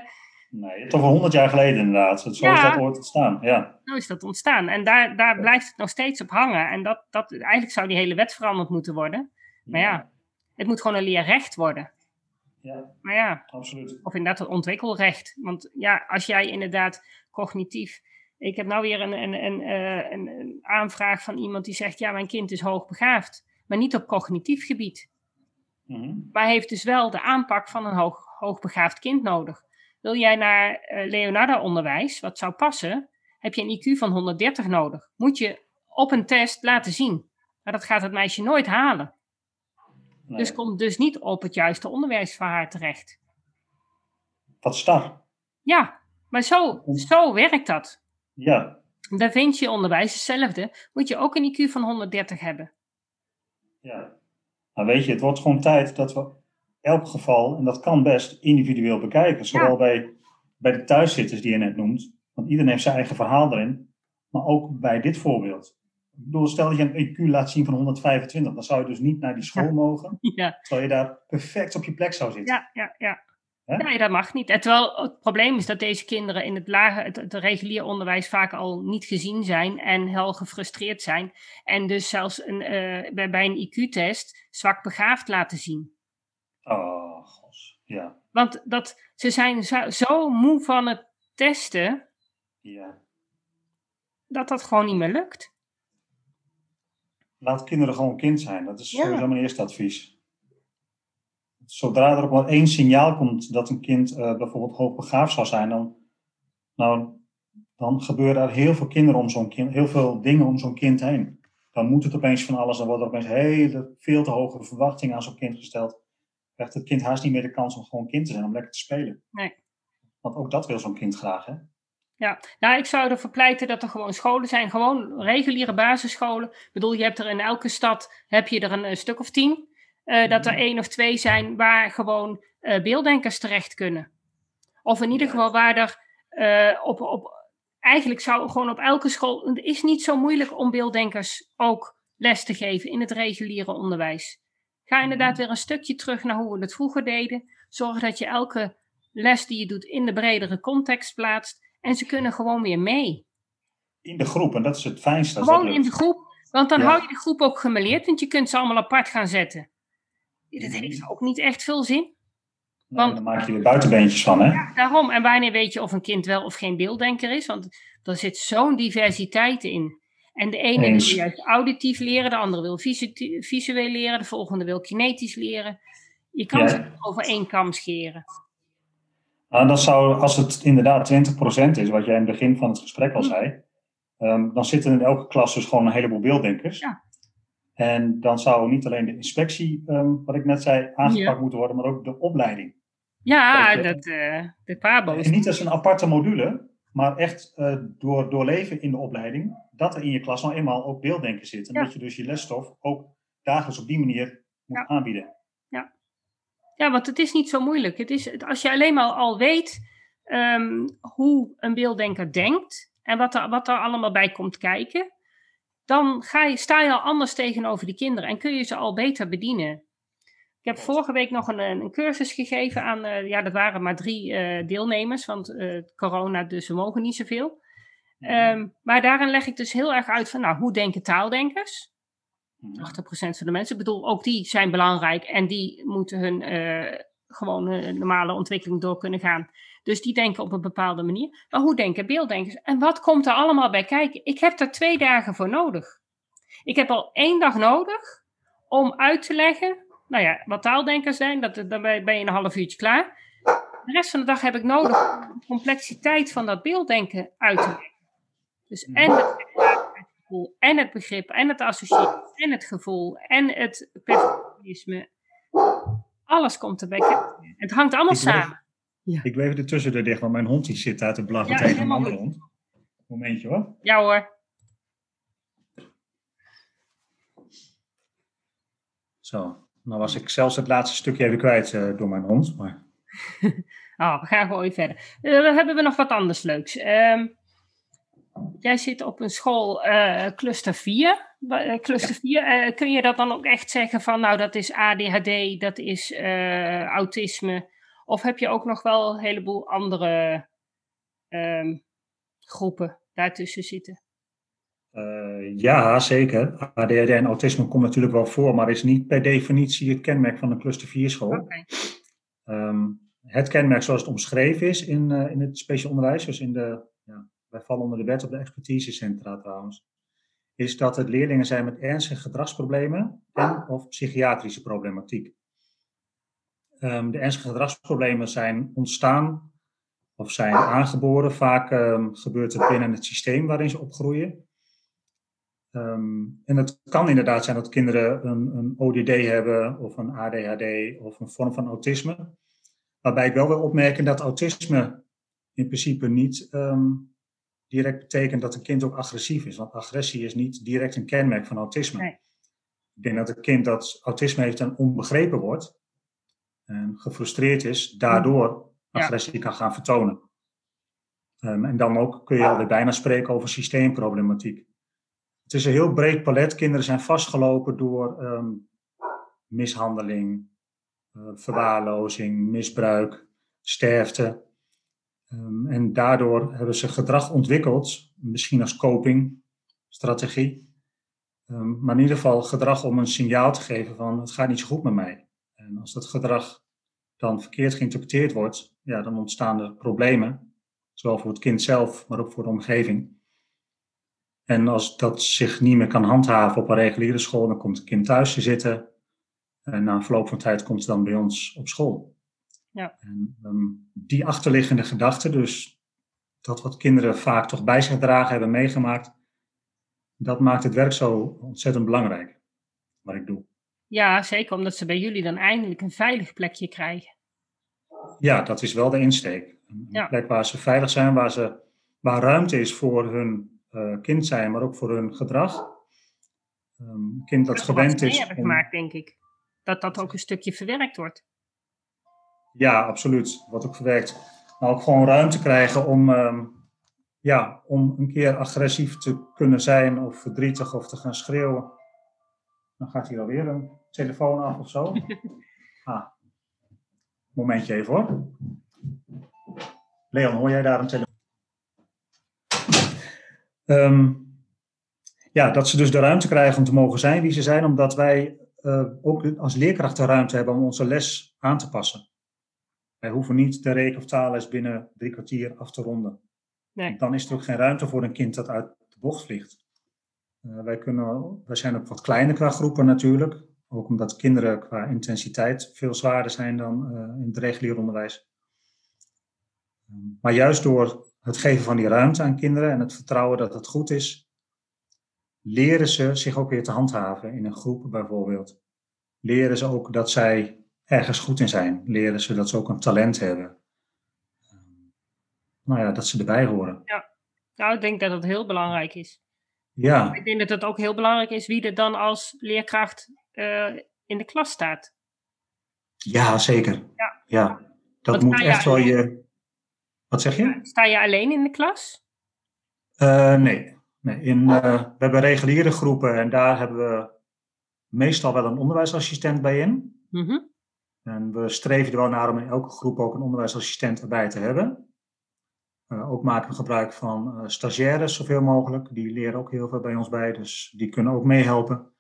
Nee, toch wel honderd jaar geleden inderdaad. Zo ja. is dat ooit ontstaan, ja. Zo is dat ontstaan en daar, daar ja. blijft het nog steeds op hangen. En dat, dat, eigenlijk zou die hele wet veranderd moeten worden. Maar ja, ja het moet gewoon een leerrecht worden. Ja, maar ja, absoluut. Of inderdaad het ontwikkelrecht. Want ja, als jij inderdaad cognitief... Ik heb nou weer een, een, een, een, een aanvraag van iemand die zegt... ja, mijn kind is hoogbegaafd. Maar niet op cognitief gebied. Mm-hmm. Maar heeft dus wel de aanpak van een hoog, hoogbegaafd kind nodig. Wil jij naar uh, Leonardo-onderwijs, wat zou passen... heb je een I Q van honderddertig nodig. Moet je op een test laten zien. Maar dat gaat het meisje nooit halen. Nee. Dus komt dus niet op het juiste onderwijs voor haar terecht. Wat star. Ja, maar zo, zo werkt dat. Ja. Daar vind je onderwijs hetzelfde. Moet je ook een I Q van honderddertig hebben. Ja. Maar weet je, het wordt gewoon tijd dat we elk geval, en dat kan best individueel bekijken. Zowel ja. bij, bij de thuiszitters die je net noemt. Want iedereen heeft zijn eigen verhaal erin. Maar ook bij dit voorbeeld. Ik bedoel, stel dat je een E Q laat zien van honderdvijfentwintig, dan zou je dus niet naar die school ja. mogen, ja. terwijl je daar perfect op je plek zou zitten. Ja, ja, ja. Hè? Nee, dat mag niet. En terwijl het probleem is dat deze kinderen in het, lage, het, het regulier onderwijs vaak al niet gezien zijn en heel gefrustreerd zijn. En dus zelfs een, uh, bij, bij een I Q-test zwak begaafd laten zien. Oh, god. Ja. Want dat, ze zijn zo, zo moe van het testen, ja. dat dat gewoon niet meer lukt. Laat kinderen gewoon kind zijn. Dat is sowieso ja. mijn eerste advies. Zodra er ook maar één signaal komt dat een kind uh, bijvoorbeeld hoogbegaafd zou zijn, dan, nou, dan gebeuren er heel veel kinderen om zo'n kind, heel veel dingen om zo'n kind heen. Dan moet het opeens van alles, dan wordt er opeens hele, veel te hoge verwachtingen aan zo'n kind gesteld. Krijgt het kind haast niet meer de kans om gewoon kind te zijn, om lekker te spelen. Nee. Want ook dat wil zo'n kind graag, hè? Ja, nou, ik zou ervoor pleiten dat er gewoon scholen zijn, gewoon reguliere basisscholen. Ik bedoel, je hebt er in elke stad, heb je er een, een stuk of tien, uh, dat er één of twee zijn waar gewoon uh, beelddenkers terecht kunnen. Of in ieder geval waar er, uh, op, op, eigenlijk zou gewoon op elke school, het is niet zo moeilijk om beelddenkers ook les te geven in het reguliere onderwijs. Ga inderdaad weer een stukje terug naar hoe we het vroeger deden. Zorg dat je elke les die je doet in de bredere context plaatst. En ze kunnen gewoon weer mee. In de groep, en dat is het fijnste. Gewoon in de groep, want dan ja. hou je de groep ook gemêleerd, want je kunt ze allemaal apart gaan zetten. Dat heeft ook niet echt veel zin. Want, nee, dan maak je er buitenbeentjes van, hè? Ja, daarom. En wanneer weet je of een kind wel of geen beelddenker is? Want er zit zo'n diversiteit in. En de ene Eens. wil juist auditief leren, de andere wil visu- visueel leren, de volgende wil kinetisch leren. Je kan ja. ze over één kam scheren. Nou, dat zou, als het inderdaad twintig procent is, wat jij in het begin van het gesprek al zei, um, dan zitten in elke klas dus gewoon een heleboel beelddenkers. Ja. En dan zou niet alleen de inspectie, um, wat ik net zei, aangepakt ja. moeten worden, maar ook de opleiding. Ja, dat, dat uh, de pabo's. En niet als een aparte module, maar echt uh, door doorleven in de opleiding, dat er in je klas nou eenmaal ook beelddenken zit. En ja. dat je dus je lesstof ook dagelijks op die manier moet ja. aanbieden. Ja. Ja, want het is niet zo moeilijk. Het is, als je alleen maar al weet um, hoe een beelddenker denkt en wat er, wat er allemaal bij komt kijken, dan ga je, sta je al anders tegenover die kinderen en kun je ze al beter bedienen. Ik heb vorige week nog een, een cursus gegeven aan, uh, ja, dat waren maar drie uh, deelnemers, want uh, corona, dus we mogen niet zoveel. Um, maar daarin leg ik dus heel erg uit van, nou, hoe denken taaldenkers? tachtig procent van de mensen, ik bedoel, ook die zijn belangrijk en die moeten hun uh, gewoon hun normale ontwikkeling door kunnen gaan. Dus die denken op een bepaalde manier. Maar hoe denken beelddenkers? En wat komt er allemaal bij kijken? Ik heb daar twee dagen voor nodig. Ik heb al één dag nodig om uit te leggen, nou ja, wat taaldenkers zijn, dat, dan ben je een half uurtje klaar. De rest van de dag heb ik nodig om de complexiteit van dat beelddenken uit te leggen. Dus en het, en het begrip, en het associëren, en het gevoel, en het perfectionisme. Alles komt erbij kijken. Het hangt allemaal ik samen. Bleef, ja. Ik bleef er tussen de dicht, want mijn hond die zit daar te blaffen ja, tegen een andere hond. Momentje hoor. Ja hoor. Zo. Nou was ik zelfs het laatste stukje even kwijt uh, door mijn hond. Maar... oh, we gaan gewoon weer verder. Uh, dan hebben we nog wat anders leuks. Uh, jij zit op een school uh, cluster vier. Uh, cluster vier, uh, kun je dat dan ook echt zeggen van nou dat is A D H D, dat is uh, autisme? Of heb je ook nog wel een heleboel andere uh, groepen daartussen zitten? Uh, ja, zeker. A D H D en autisme komt natuurlijk wel voor, maar is niet per definitie het kenmerk van een cluster vier school. Okay. Um, het kenmerk zoals het omschreven is in, uh, in het speciaal onderwijs, dus in de, ja, wij vallen onder de wet op de expertisecentra trouwens, is dat het leerlingen zijn met ernstige gedragsproblemen en of psychiatrische problematiek. Um, de ernstige gedragsproblemen zijn ontstaan of zijn aangeboren. Vaak um, gebeurt het binnen het systeem waarin ze opgroeien. Um, en het kan inderdaad zijn dat kinderen een, een O D D hebben of een A D H D of een vorm van autisme. Waarbij ik wel wil opmerken dat autisme in principe niet um, direct betekent dat een kind ook agressief is. Want agressie is niet direct een kenmerk van autisme. Nee. Ik denk dat een kind dat autisme heeft en onbegrepen wordt en gefrustreerd is, daardoor ja. agressie kan gaan vertonen. Um, en dan ook kun je alweer bijna spreken over systeemproblematiek. Het is een heel breed palet. Kinderen zijn vastgelopen door um, mishandeling, uh, verwaarlozing, misbruik, sterfte. Um, en daardoor hebben ze gedrag ontwikkeld, misschien als coping, strategie. Um, maar in ieder geval gedrag om een signaal te geven van het gaat niet zo goed met mij. En als dat gedrag dan verkeerd geïnterpreteerd wordt, ja, dan ontstaan er problemen. Zowel voor het kind zelf, maar ook voor de omgeving. En als dat zich niet meer kan handhaven op een reguliere school, dan komt het kind thuis te zitten. En na een verloop van tijd komt het dan bij ons op school. Ja. En um, die achterliggende gedachte, dus dat wat kinderen vaak toch bij zich dragen, hebben meegemaakt, dat maakt het werk zo ontzettend belangrijk, wat ik doe. Ja, zeker, omdat ze bij jullie dan eindelijk een veilig plekje krijgen. Ja, dat is wel de insteek. Een ja. plek waar ze veilig zijn, waar, ze, waar ruimte is voor hun... Uh, kind zijn, maar ook voor hun gedrag. Een um, kind dat, dat gewend is... Dat hebben gemaakt, denk ik. Dat dat ook een stukje verwerkt wordt. Ja, absoluut. Wordt ook verwerkt. Maar ook gewoon ruimte krijgen om... Um, ja, om een keer agressief te kunnen zijn... of verdrietig of te gaan schreeuwen. Dan gaat hier alweer een telefoon af of zo. Ah. Momentje even hoor. Leon, hoor jij daar een telefoon? Um, ja, dat ze dus de ruimte krijgen om te mogen zijn wie ze zijn, omdat wij uh, ook als leerkrachten de ruimte hebben om onze les aan te passen. Wij hoeven niet de reken- of taalles binnen drie kwartier af te ronden. Nee. Dan is er ook geen ruimte voor een kind dat uit de bocht vliegt. Uh, wij, kunnen, wij zijn ook wat kleiner qua groepen natuurlijk, ook omdat kinderen qua intensiteit veel zwaarder zijn dan uh, in het regulier onderwijs. Maar juist door het geven van die ruimte aan kinderen en het vertrouwen dat het goed is, leren ze zich ook weer te handhaven in een groep bijvoorbeeld. Leren ze ook dat zij ergens goed in zijn. Leren ze dat ze ook een talent hebben. Nou ja, dat ze erbij horen. Ja, nou, ik denk dat dat heel belangrijk is. Ja. Ik denk dat het ook heel belangrijk is wie er dan als leerkracht uh, in de klas staat. Ja, zeker. Ja. Ja. Dat Want moet echt je wel je... Wat zeg je? Sta je alleen in de klas? Uh, nee. nee. In, uh, we hebben reguliere groepen en daar hebben we meestal wel een onderwijsassistent bij in. Mm-hmm. En we streven er wel naar om in elke groep ook een onderwijsassistent erbij te hebben. Uh, ook maken we gebruik van uh, stagiaires zoveel mogelijk. Die leren ook heel veel bij ons bij, dus die kunnen ook meehelpen.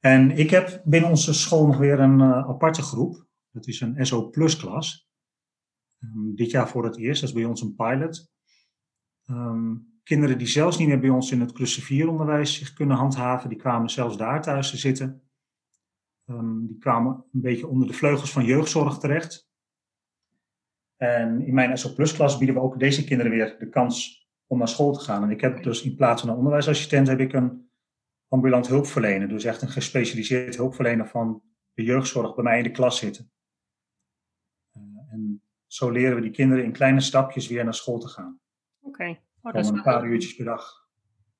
En ik heb binnen onze school nog weer een uh, aparte groep. Dat is een S O plus klas. Um, dit jaar voor het eerst, dat is bij ons een pilot. Um, kinderen die zelfs niet meer bij ons in het cluster vier onderwijs zich kunnen handhaven, die kwamen zelfs daar thuis te zitten. Um, die kwamen een beetje onder de vleugels van jeugdzorg terecht. En in mijn S O plus klas bieden we ook deze kinderen weer de kans om naar school te gaan. En ik heb dus in plaats van een onderwijsassistent heb ik een ambulant hulpverlener. Dus echt een gespecialiseerd hulpverlener van de jeugdzorg bij mij in de klas zitten. Uh, en zo leren we die kinderen in kleine stapjes weer naar school te gaan. Oké. Okay. Oh, dat is een paar uurtjes per dag.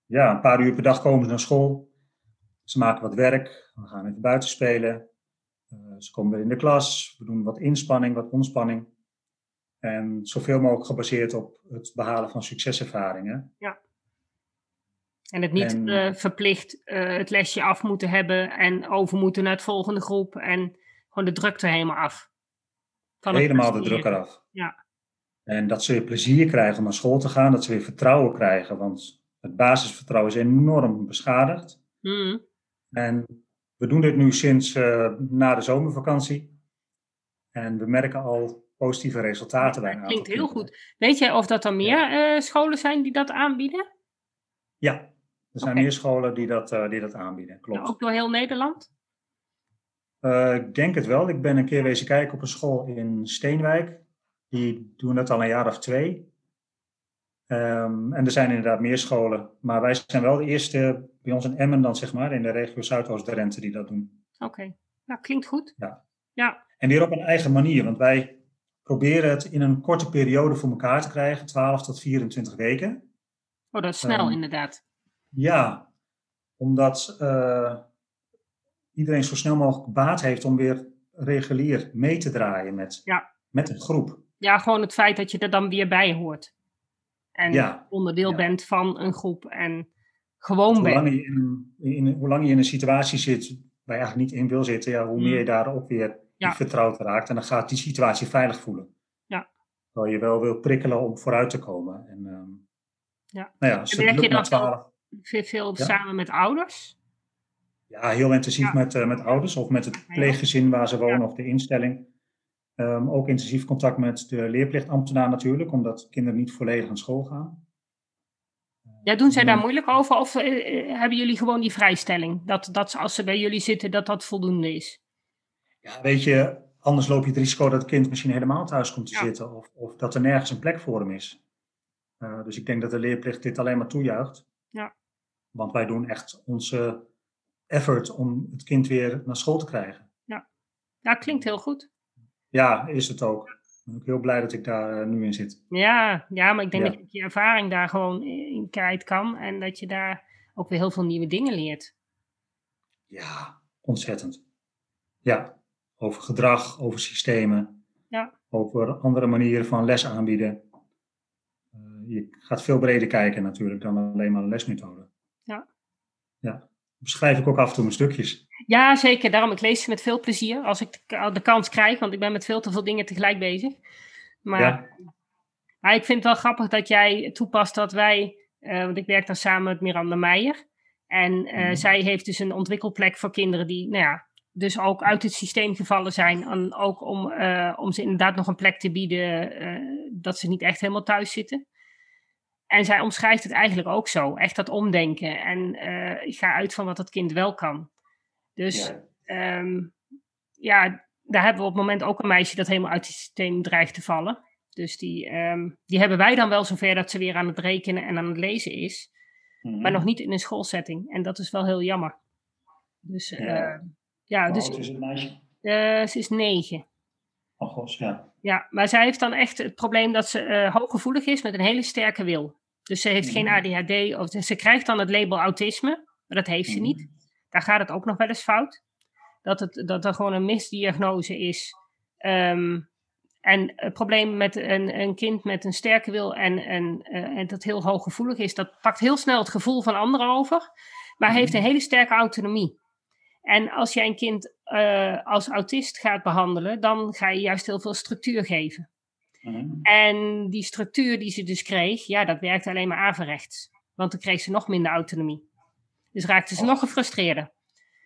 Ja, een paar uur per dag komen ze naar school. Ze maken wat werk. We gaan even buiten spelen. Uh, ze komen weer in de klas. We doen wat inspanning, wat ontspanning. En zoveel mogelijk gebaseerd op het behalen van succeservaringen. Ja. En het niet en, uh, verplicht uh, het lesje af moeten hebben en over moeten naar het volgende groep. En gewoon de druk er helemaal af. Van helemaal de druk eraf. Ja. En dat ze weer plezier krijgen om naar school te gaan. Dat ze weer vertrouwen krijgen. Want het basisvertrouwen is enorm beschadigd. Mm. En we doen dit nu sinds uh, na de zomervakantie. En we merken al positieve resultaten bij een aantal klinkt heel kinderen. Goed. Weet jij of dat er meer ja. uh, scholen zijn die dat aanbieden? Ja, er zijn okay. meer scholen die dat, uh, die dat aanbieden, klopt. Nou, ook door heel Nederland? Uh, ik denk het wel. Ik ben een keer wezen kijken op een school in Steenwijk. Die doen dat al een jaar of twee. Um, en er zijn inderdaad meer scholen. Maar wij zijn wel de eerste bij ons in Emmen dan, zeg maar, in de regio Zuidoost-Drenthe die dat doen. Oké, okay. Nou klinkt goed. Ja. Ja. En weer op een eigen manier, want wij proberen het in een korte periode voor elkaar te krijgen, twaalf tot vierentwintig weken. Oh, dat is snel um, inderdaad. Ja, omdat uh, iedereen zo snel mogelijk baat heeft om weer regulier mee te draaien met, ja. met een groep. Ja, gewoon het feit dat je er dan weer bij hoort. En ja. onderdeel ja. bent van een groep en gewoon hoe bent. Lang je in, in, hoe lang je in een situatie zit waar je eigenlijk niet in wil zitten, ja, hoe meer je daar ook weer die ja. vertrouwd raakt. En dan gaat die situatie veilig voelen. Ja. Terwijl je wel wil prikkelen om vooruit te komen. En, um, ja. Nou ja, en werk je dan twaalf... veel, veel ja? samen met ouders? Ja, heel intensief ja. met, uh, met ouders. Of met het ja. pleeggezin waar ze wonen ja. of de instelling. Um, ook intensief contact met de leerplichtambtenaar natuurlijk. Omdat kinderen niet volledig aan school gaan. Ja, doen zij daar moeilijk over? Of uh, hebben jullie gewoon die vrijstelling? Dat, dat als ze bij jullie zitten, dat dat voldoende is? Ja, weet je, anders loop je het risico dat het kind misschien helemaal thuis komt te ja. zitten. Of, of dat er nergens een plek voor hem is. Uh, dus ik denk dat de leerplicht dit alleen maar toejuicht. Ja. Want wij doen echt onze effort om het kind weer naar school te krijgen. Ja, dat klinkt heel goed. Ja, is het ook. Ik ben ook heel blij dat ik daar uh, nu in zit. Ja, ja, maar ik denk ja. dat je ervaring daar gewoon in kwijt kan. En dat je daar ook weer heel veel nieuwe dingen leert. Ja, ontzettend. Ja. Over gedrag, over systemen, ja. over andere manieren van les aanbieden. Uh, je gaat veel breder kijken natuurlijk dan alleen maar de lesmethode. Ja. Ja. Beschrijf ik ook af en toe mijn stukjes. Ja, zeker. Daarom, ik lees ze met veel plezier als ik de, de kans krijg, want ik ben met veel te veel dingen tegelijk bezig. Maar ja. Ja, ik vind het wel grappig dat jij toepast dat wij, uh, want ik werk dan samen met Miranda Meijer. En uh, mm-hmm. zij heeft dus een ontwikkelplek voor kinderen die, nou ja, dus ook uit het systeem gevallen zijn. En ook om, uh, om ze inderdaad nog een plek te bieden. Uh, dat ze niet echt helemaal thuis zitten. En zij omschrijft het eigenlijk ook zo. Echt dat omdenken. En uh, ik ga uit van wat dat kind wel kan. Dus ja. Um, ja, daar hebben we op het moment ook een meisje dat helemaal uit het systeem dreigt te vallen. Dus die, um, die hebben wij dan wel zover dat ze weer aan het rekenen en aan het lezen is. Mm-hmm. Maar nog niet in een schoolsetting. En dat is wel heel jammer. Dus, ja. Uh, ja, dus is het meisje? Uh, ze is negen. Oh, gosh, ja. Ja, maar zij heeft dan echt het probleem dat ze uh, hooggevoelig is met een hele sterke wil. Dus ze heeft mm-hmm. geen A D H D. Of, ze krijgt dan het label autisme. Maar dat heeft mm-hmm. ze niet. Daar gaat het ook nog wel eens fout. Dat, het, dat er gewoon een misdiagnose is. Um, en het probleem met een, een kind met een sterke wil en, en, uh, en dat heel hooggevoelig is, dat pakt heel snel het gevoel van anderen over, maar heeft een hele sterke autonomie. En als jij een kind uh, als autist gaat behandelen, dan ga je juist heel veel structuur geven. Mm-hmm. En die structuur die ze dus kreeg, ja, dat werkte alleen maar averechts. Want dan kreeg ze nog minder autonomie. Dus raakte ze oh. nog gefrustreerder.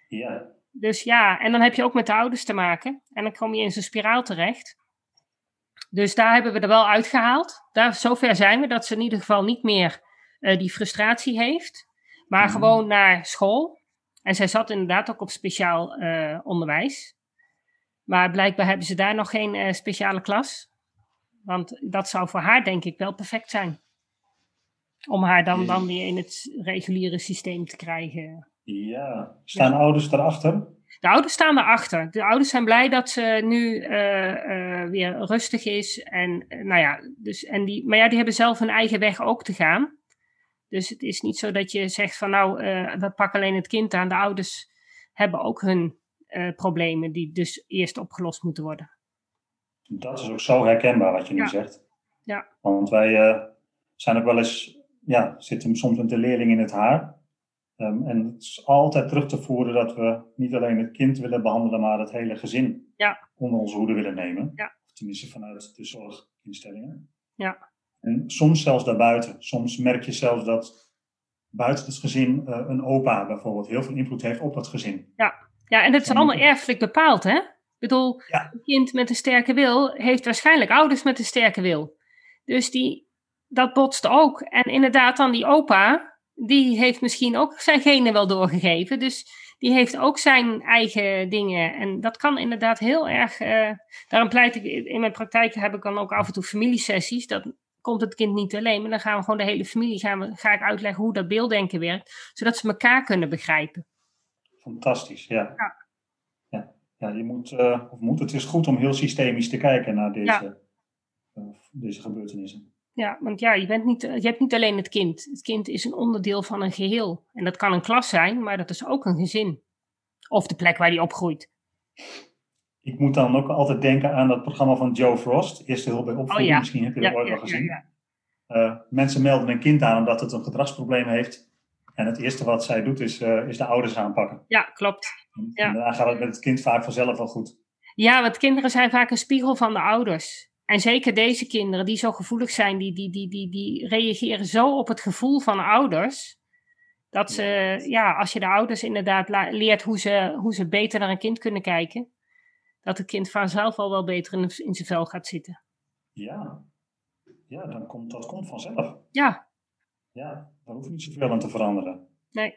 Ja. Dus ja, en dan heb je ook met de ouders te maken. En dan kom je in zo'n spiraal terecht. Dus daar hebben we er wel uitgehaald. Daar, zover zijn we dat ze in ieder geval niet meer uh, die frustratie heeft. Maar mm. gewoon naar school. En zij zat inderdaad ook op speciaal uh, onderwijs. Maar blijkbaar hebben ze daar nog geen uh, speciale klas. Want dat zou voor haar denk ik wel perfect zijn. Om haar dan, dan weer in het reguliere systeem te krijgen. Ja, staan ja. ouders erachter? De ouders staan erachter. De ouders zijn blij dat ze nu uh, uh, weer rustig is. En, uh, nou ja, dus, en die, maar ja, die hebben zelf hun eigen weg ook te gaan. Dus het is niet zo dat je zegt van nou, uh, we pakken alleen het kind aan. De ouders hebben ook hun uh, problemen die dus eerst opgelost moeten worden. Dat is ook zo herkenbaar wat je ja. nu zegt. Ja. Want wij uh, zijn ook wel eens, ja, zitten soms met de leerling in het haar. Um, en het is altijd terug te voeren dat we niet alleen het kind willen behandelen, maar het hele gezin ja. onder onze hoede willen nemen. Ja. Tenminste vanuit de zorginstellingen. Ja. En soms zelfs daarbuiten. Soms merk je zelfs dat buiten het gezin uh, een opa bijvoorbeeld heel veel invloed heeft op dat gezin. Ja, ja en dat is allemaal erfelijk bepaald, hè? Ik bedoel, ja. een kind met een sterke wil heeft waarschijnlijk ouders met een sterke wil. Dus die, dat botst ook. En inderdaad dan die opa... Die heeft misschien ook zijn genen wel doorgegeven. Dus die heeft ook zijn eigen dingen. En dat kan inderdaad heel erg... Uh, daarom pleit ik... In mijn praktijk heb ik dan ook af en toe familiesessies. Dan komt het kind niet alleen. Maar dan gaan we gewoon de hele familie... Gaan we, ga ik uitleggen hoe dat beelddenken werkt. Zodat ze elkaar kunnen begrijpen. Fantastisch, ja. Ja, ja. ja je moet, uh, of moet, het is goed om heel systemisch te kijken naar deze, ja. uh, deze gebeurtenissen. Ja, want ja, je, bent niet, je hebt niet alleen het kind. Het kind is een onderdeel van een geheel. En dat kan een klas zijn, maar dat is ook een gezin. Of de plek waar die opgroeit. Ik moet dan ook altijd denken aan dat programma van Joe Frost. Eerste hulp bij opvoeding, oh, ja. misschien heb je dat ja, ooit ja, al gezien. Ja, ja. Uh, mensen melden een kind aan omdat het een gedragsprobleem heeft. En het eerste wat zij doet is, uh, is de ouders aanpakken. Ja, klopt. En, ja. en daarna gaat het met het kind vaak vanzelf wel goed. Ja, want kinderen zijn vaak een spiegel van de ouders. En zeker deze kinderen die zo gevoelig zijn, die, die, die, die, die reageren zo op het gevoel van ouders. Dat ze, ja, als je de ouders inderdaad la- leert hoe ze, hoe ze beter naar een kind kunnen kijken. Dat het kind vanzelf al wel beter in, in zijn vel gaat zitten. Ja, ja dan komt, dat komt vanzelf. Ja. Ja, daar hoeft niet zoveel aan te veranderen. Nee.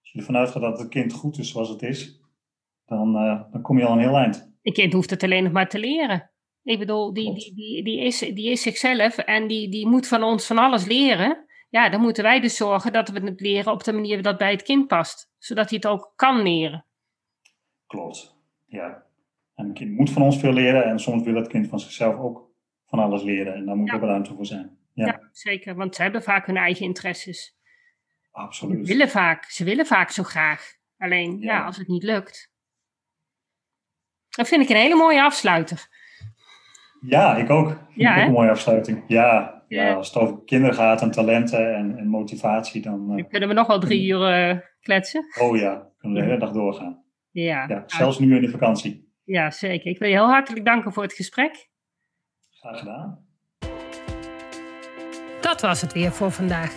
Als je ervan uitgaat dat het kind goed is zoals het is, dan, uh, dan kom je al een heel eind. Een kind hoeft het alleen nog maar te leren. Ik bedoel, die, die, die, die, is, die is zichzelf en die, die moet van ons van alles leren. Ja, dan moeten wij dus zorgen dat we het leren op de manier dat bij het kind past. Zodat hij het ook kan leren. Klopt, ja. En het kind moet van ons veel leren en soms wil het kind van zichzelf ook van alles leren. En daar moet ja. ook ruimte voor zijn. Ja. ja, zeker. Want ze hebben vaak hun eigen interesses. Absoluut. Ze willen vaak, ze willen vaak zo graag. Alleen, ja. ja, als het niet lukt. Dat vind ik een hele mooie afsluiter. Ja, ik ook. Vind ja, ik ook een mooie afsluiting. Ja, ja. ja, als het over kinderen gaat en talenten en, en motivatie, dan... Uh, dan kunnen we nog wel drie uur uh, kletsen. Oh ja, kunnen we de hele dag doorgaan. Ja. ja zelfs nu in de vakantie. Ja, zeker. Ik wil je heel hartelijk danken voor het gesprek. Graag gedaan. Dat was het weer voor vandaag.